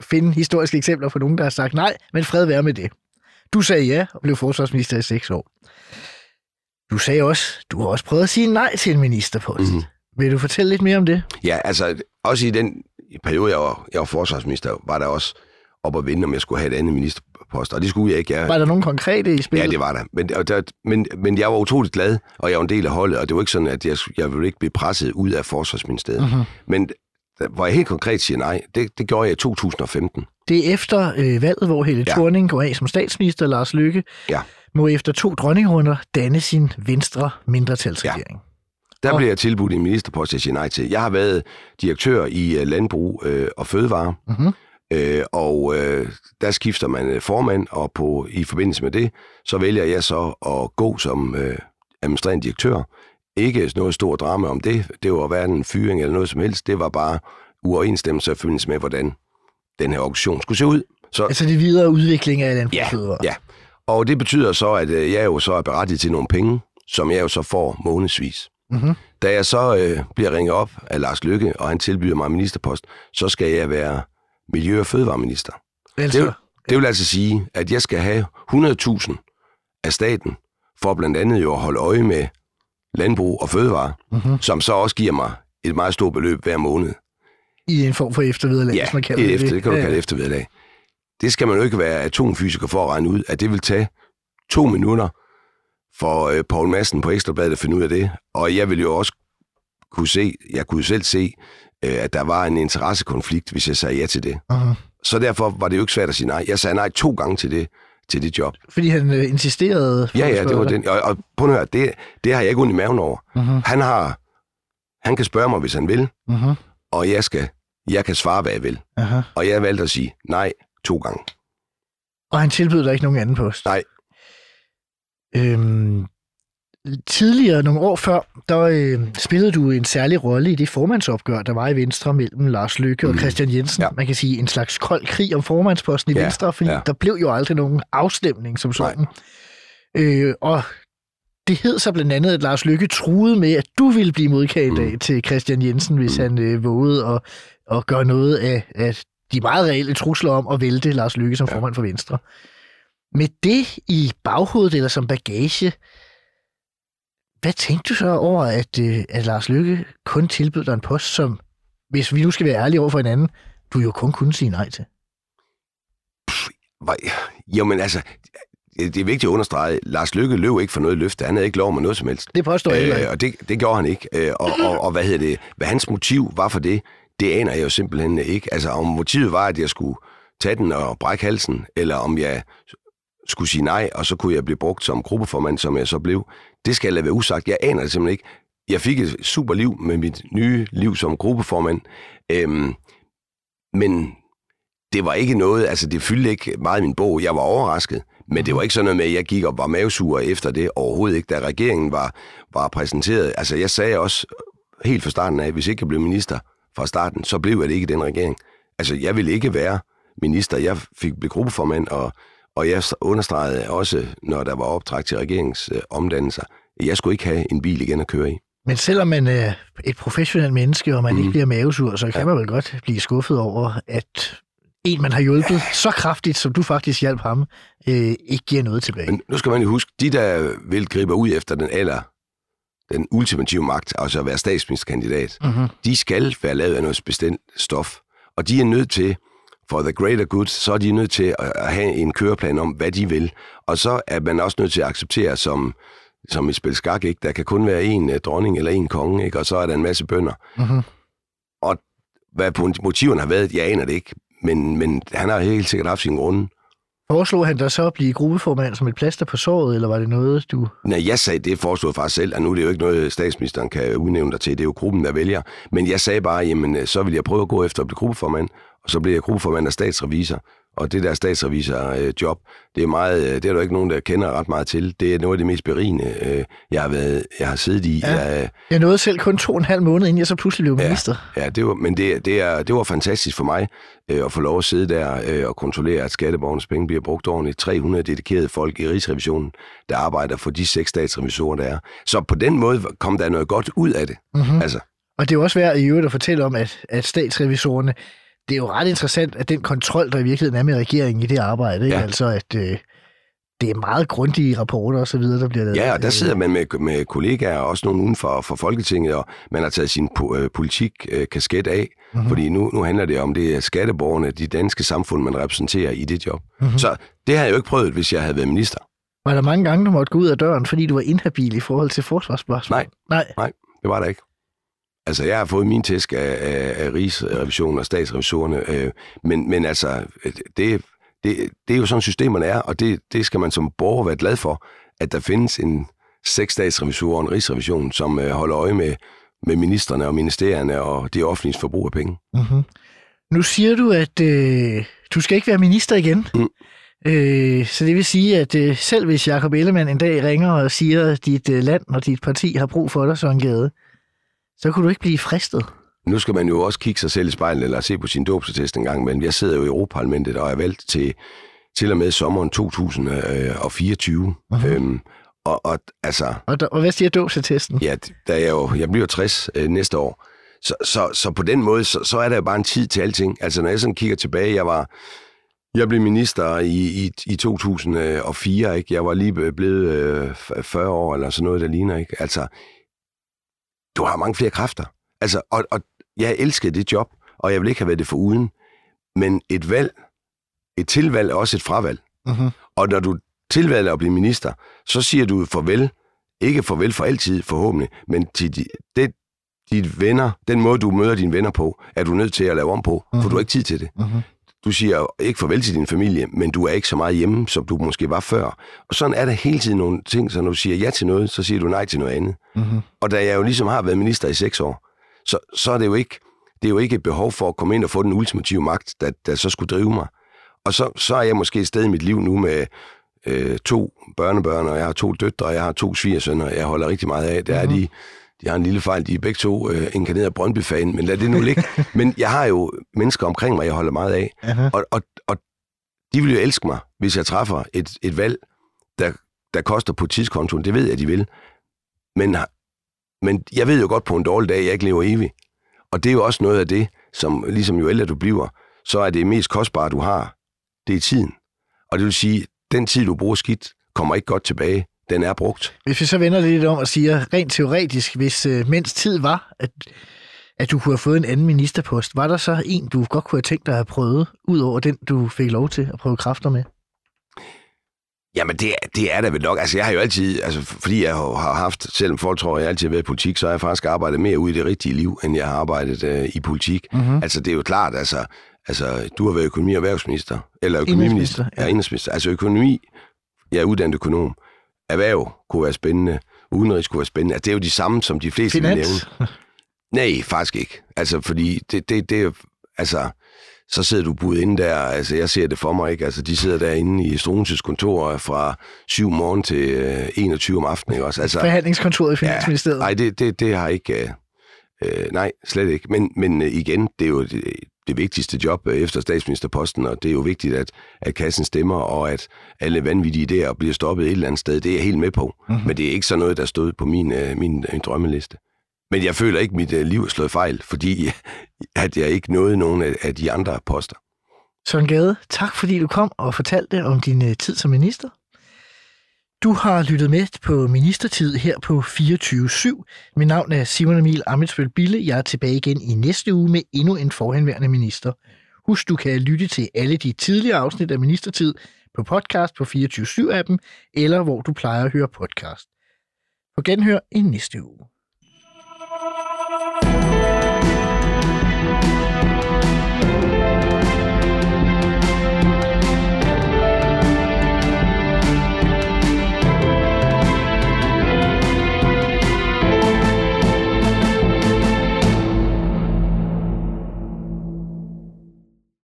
finde historiske eksempler på nogen, der har sagt nej, men fred være med det. Du sagde ja og blev forsvarsminister i seks år. Du sagde også, du har også prøvet at sige nej til en ministerpost. Mm-hmm. Vil du fortælle lidt mere om det? Ja, altså også i den periode, jeg var, jeg var forsvarsminister, var der også op at vinde, om jeg skulle have et andet ministerpost, og det skulle jeg ikke. Jeg... Var der nogen konkrete i spillet? Ja, det var der. Men, der men, men jeg var utroligt glad, og jeg var en del af holdet, og det var ikke sådan, at jeg, jeg ville ikke blive presset ud af Forsvarsministeriet. Uh-huh. Men der, hvor jeg helt konkret siger nej, det, det gjorde jeg i to tusind og femten. Det er efter øh, valget, hvor Helle ja. Thorning går af som statsminister, Lars Løkke ja. må efter to dronningerunder danne sin venstre mindretalsregering. Ja. Der blev jeg tilbudt en ministerpost, jeg siger nej til. Jeg har været direktør i landbrug øh, og fødevare, mm-hmm. øh, og øh, der skifter man formand, og på, i forbindelse med det, så vælger jeg så at gå som øh, administrerende direktør. Ikke noget stort drama om det. Det var hverken en fyring eller noget som helst. Det var bare uoverensstemmelse i forbindelse med, hvordan den her organisation skulle se ud. Så, altså de videre udviklinger af landbrug og fødevare? Ja, ja. Og det betyder så, at øh, jeg jo så er berettiget til nogle penge, som jeg jo så får månedsvis. Mm-hmm. Da jeg så øh, bliver ringet op af Lars Løkke, og han tilbyder mig ministerpost, så skal jeg være miljø- og fødevareminister. Det vil, det vil altså sige, at jeg skal have hundrede tusind af staten, for blandt andet jo at holde øje med landbrug og fødevare, mm-hmm. som så også giver mig et meget stort beløb hver måned. I en form for eftervederlag, ja, som man kalder det. Efter, det kan du kalde ja. eftervederlag. Det skal man jo ikke være atomfysiker for at regne ud, at det vil tage to minutter for øh, Poul Madsen på Ekstrabladet at finde ud af det. Og jeg ville jo også kunne se, jeg kunne selv se, øh, at der var en interessekonflikt, hvis jeg sagde ja til det. Uh-huh. Så derfor var det jo ikke svært at sige nej. Jeg sagde nej to gange til det, til det job. Fordi han øh, insisterede? Ja, ja, det var den. Og, og prøv at høre, det, det har jeg ikke ondt i maven over. Uh-huh. Han har, han kan spørge mig, hvis han vil, uh-huh. og jeg, skal, jeg kan svare, hvad jeg vil. Uh-huh. Og jeg valgte at sige nej to gange. Og han tilbød dig ikke nogen anden post? Nej. Øhm, tidligere, nogle år før, der øh, spillede du en særlig rolle i det formandsopgør, der var i Venstre mellem Lars Løkke mm. og Kristian Jensen. Ja. Man kan sige en slags kold krig om formandsposten i ja, Venstre, fordi ja. der blev jo aldrig nogen afstemning som sådan. Øh, og det hed så blandt andet, at Lars Løkke truede med, at du ville blive modkandidat mm. til Kristian Jensen, hvis mm. han øh, vågede at, at gøre noget af, af de meget reelle trusler om at vælte Lars Løkke som ja. formand for Venstre. Med det i baghovedet eller som bagage, hvad tænkte du så over, at, at Lars Løkke kun tilbød dig en post, som, hvis vi nu skal være ærlige over for hinanden, du jo kun kunne sige nej til? Pff, jamen altså, det er vigtigt at understrege, Lars Løkke løb ikke for noget løfte, han havde ikke lov med noget som helst. Det påstår jeg heller ikke. Og det, det gjorde han ikke, og, og, og hvad hedder det, hvad hans motiv var for det, det aner jeg jo simpelthen ikke. Altså om motivet var, at jeg skulle tage den og brække halsen, eller om jeg skulle sige nej, og så kunne jeg blive brugt som gruppeformand, som jeg så blev. Det skal jeg lade være usagt. Jeg aner det simpelthen ikke. Jeg fik et super liv med mit nye liv som gruppeformand. Øhm, men det var ikke noget, altså det fyldte ikke meget min bog. Jeg var overrasket, men det var ikke sådan noget med, at jeg gik og var mavesur efter det overhovedet ikke, da regeringen var, var præsenteret. Altså jeg sagde også helt fra starten af, hvis ikke jeg blev minister fra starten, så blev jeg det ikke i den regering. Altså jeg ville ikke være minister. Jeg fik blev gruppeformand, og Og jeg understregede også, når der var optræk til regeringsomdannelser, at jeg skulle ikke have en bil igen at køre i. Men selvom man er et professionelt menneske, og man mm. ikke bliver mavesur, så kan ja. man vel godt blive skuffet over, at en, man har hjulpet ja. så kraftigt, som du faktisk hjalp ham, øh, ikke giver noget tilbage. Men nu skal man jo huske, de der vil gribe ud efter den aller, den ultimative magt, altså at være statsministerkandidat, mm-hmm. de skal være lavet af noget bestemt stof, og de er nødt til, for the greater good, så er de nødt til at have en køreplan om, hvad de vil. Og så er man også nødt til at acceptere som, som et spil skak, ikke? Der kan kun være én dronning eller én konge, ikke? Og så er der en masse bønder. Mm-hmm. Og hvad motiverne har været, jeg aner det ikke, men, men han har helt sikkert haft sin grunde. Foreslog han dig så at blive gruppeformand som et plaster på såret, eller var det noget, du... Nej, jeg sagde, det foreslog faktisk selv, og nu er det jo ikke noget, statsministeren kan udnævne dig til, det er jo gruppen, der vælger. Men jeg sagde bare, jamen, så vil jeg prøve at gå efter at blive gruppeformand, og så bliver jeg gruppeformand og statsrevisor. Og det der statsrevisorjob, det er meget, det er der ikke nogen, der kender ret meget til. Det er noget af det mest berigende, jeg har, været, jeg har siddet i. Ja. Jeg, jeg nåede selv kun to og en halv måned, inden jeg så pludselig blev minister. Ja, ja det var, men det, det, er, det var fantastisk for mig at få lov at sidde der og kontrollere, at skatteborgernes penge bliver brugt ordentligt. tre hundrede dedikerede folk i Rigsrevisionen, der arbejder for de seks statsrevisorer, der er. Så på den måde kom der noget godt ud af det. Mm-hmm. Altså. Og det er også værd i øvrigt at fortælle om, at, at statsrevisorerne, det er jo ret interessant, at den kontrol, der i virkeligheden er med regeringen i det arbejde, ja. altså at øh, det er meget grundige rapporter og så videre, der bliver lavet. Ja, og der sidder man med, med kollegaer, også nogen uden for, for Folketinget, og man har taget sin po- øh, politik-kasket øh, af, mm-hmm. fordi nu, nu handler det om det skatteborgerne, de danske samfund, man repræsenterer i det job. Mm-hmm. Så det har jeg jo ikke prøvet, hvis jeg havde været minister. Var der mange gange, du måtte gå ud af døren, fordi du var inhabil i forhold til forsvarsspørgsmål? Nej, nej, nej, det var der ikke. Altså, jeg har fået min tæsk af, af, af Rigsrevisionen og statsrevisorerne, øh, men, men altså, det, det, det er jo sådan, systemerne er, og det, det skal man som borger være glad for, at der findes en seksdagsrevisoren, Rigsrevisionen, som øh, holder øje med, med ministerne og ministerierne og det offentlige forbrug af penge. Mm-hmm. Nu siger du, at øh, du skal ikke være minister igen. Mm. Øh, så det vil sige, at øh, selv hvis Jacob Ellemann en dag ringer og siger, at dit øh, land og dit parti har brug for dig, Søren Gade, så kunne du ikke blive fristet. Nu skal man jo også kigge sig selv i spejlet eller se på sin dåbsattest en gang, men jeg sidder jo i Europaparlamentet og er valgt til, til og med sommeren to tusind og fireogtyve. Uh-huh. Øhm, og, og, altså, og, og hvad siger dåbsattesten? Ja, da jeg, jo, jeg bliver tres øh, næste år, så, så, så på den måde, så, så er der jo bare en tid til alting. Altså når jeg sådan kigger tilbage, jeg var... Jeg blev minister i, i, i to tusind og fire, ikke? Jeg var lige blevet øh, fyrre år, eller sådan noget, der ligner, ikke? Altså, du har mange flere kræfter. Altså, og, og jeg elskede det job, og jeg ville ikke have været det foruden. Men et valg, et tilvalg er også et fravalg. Uh-huh. Og når du tilvalger at blive minister, så siger du farvel, ikke farvel for altid, forhåbentlig, men til de, det, dit venner, den måde, du møder dine venner på, er du nødt til at lave om på, uh-huh. for du har ikke tid til det. Uh-huh. Du siger ikke farvel til din familie, men du er ikke så meget hjemme, som du måske var før. Og sådan er der hele tiden nogle ting, så når du siger ja til noget, så siger du nej til noget andet. Mm-hmm. Og da jeg jo ligesom har været minister i seks år, så, så er det jo ikke, det er jo ikke et behov for at komme ind og få den ultimative magt, der, der så skulle drive mig. Og så, så er jeg måske et sted i mit liv nu med øh, to børnebørn, og jeg har to døtre, og jeg har to svigersønner, jeg holder rigtig meget af. Der mm-hmm. er de... Jeg har en lille fejl, de er begge to øh, inkarneret Brøndby-fan, men lad det nu ligge. Men jeg har jo mennesker omkring mig, jeg holder meget af, uh-huh. og, og, og de vil jo elske mig, hvis jeg træffer et, et valg, der, der koster på tidskontoen. Det ved jeg, de vil. Men, men jeg ved jo godt på en dårlig dag, jeg ikke lever evig. Og det er jo også noget af det, som ligesom jo ældre du bliver, så er det mest kostbare, du har, det er tiden. Og det vil sige, den tid, du bruger skidt, kommer ikke godt tilbage. Den er brugt. Hvis vi så vender lidt om og siger, rent teoretisk, hvis øh, mens tid var, at, at du kunne have fået en anden ministerpost, var der så en, du godt kunne have tænkt dig at have prøvet, ud over den, du fik lov til at prøve kræfter med? Jamen, det, det er der vel nok. Altså, jeg har jo altid, altså, fordi jeg har haft, selvom folk tror, at jeg altid har været i politik, så har jeg faktisk arbejdet mere ude i det rigtige liv, end jeg har arbejdet øh, i politik. Mm-hmm. Altså, det er jo klart, altså, altså du har været økonomi- og erhvervsminister, eller økonomiminister, ja, indenrigsminister. Altså, økonomi, jeg er uddannet økonom. Erhverv kunne være spændende, udenrigs kunne være spændende. Altså, det er jo de samme, som de fleste vil nævne. Nej, faktisk ikke. Altså, fordi det, det, det, altså, så sidder du budet inde der, altså, jeg ser det for mig, ikke? Altså, de sidder derinde i Struenses kontor fra syv morgen til øh, enogtyve om aftenen, ikke også? Altså, forhandlingskontoret i Finansministeriet. Nej, ja, det, det, det har ikke... Øh, nej, slet ikke. Men, men igen, det er jo det, det vigtigste job efter statsministerposten, og det er jo vigtigt, at, at kassen stemmer, og at alle vanvittige idéer bliver stoppet et eller andet sted. Det er jeg helt med på. Mm-hmm. Men det er ikke sådan noget, der stod på min, min, min drømmeliste. Men jeg føler ikke, mit liv er slået fejl, fordi at jeg ikke nåede nogen af, af de andre poster. Søren Gade, tak fordi du kom og fortalte om din tid som minister. Du har lyttet med på Ministertid her på fireogtyve syv. Mit navn er Simon Emil Ammitzbøll-Bille. Jeg er tilbage igen i næste uge med endnu en forhenværende minister. Husk, du kan lytte til alle de tidligere afsnit af Ministertid på podcast på fireogtyve syv-appen, eller hvor du plejer at høre podcast. På genhør i næste uge.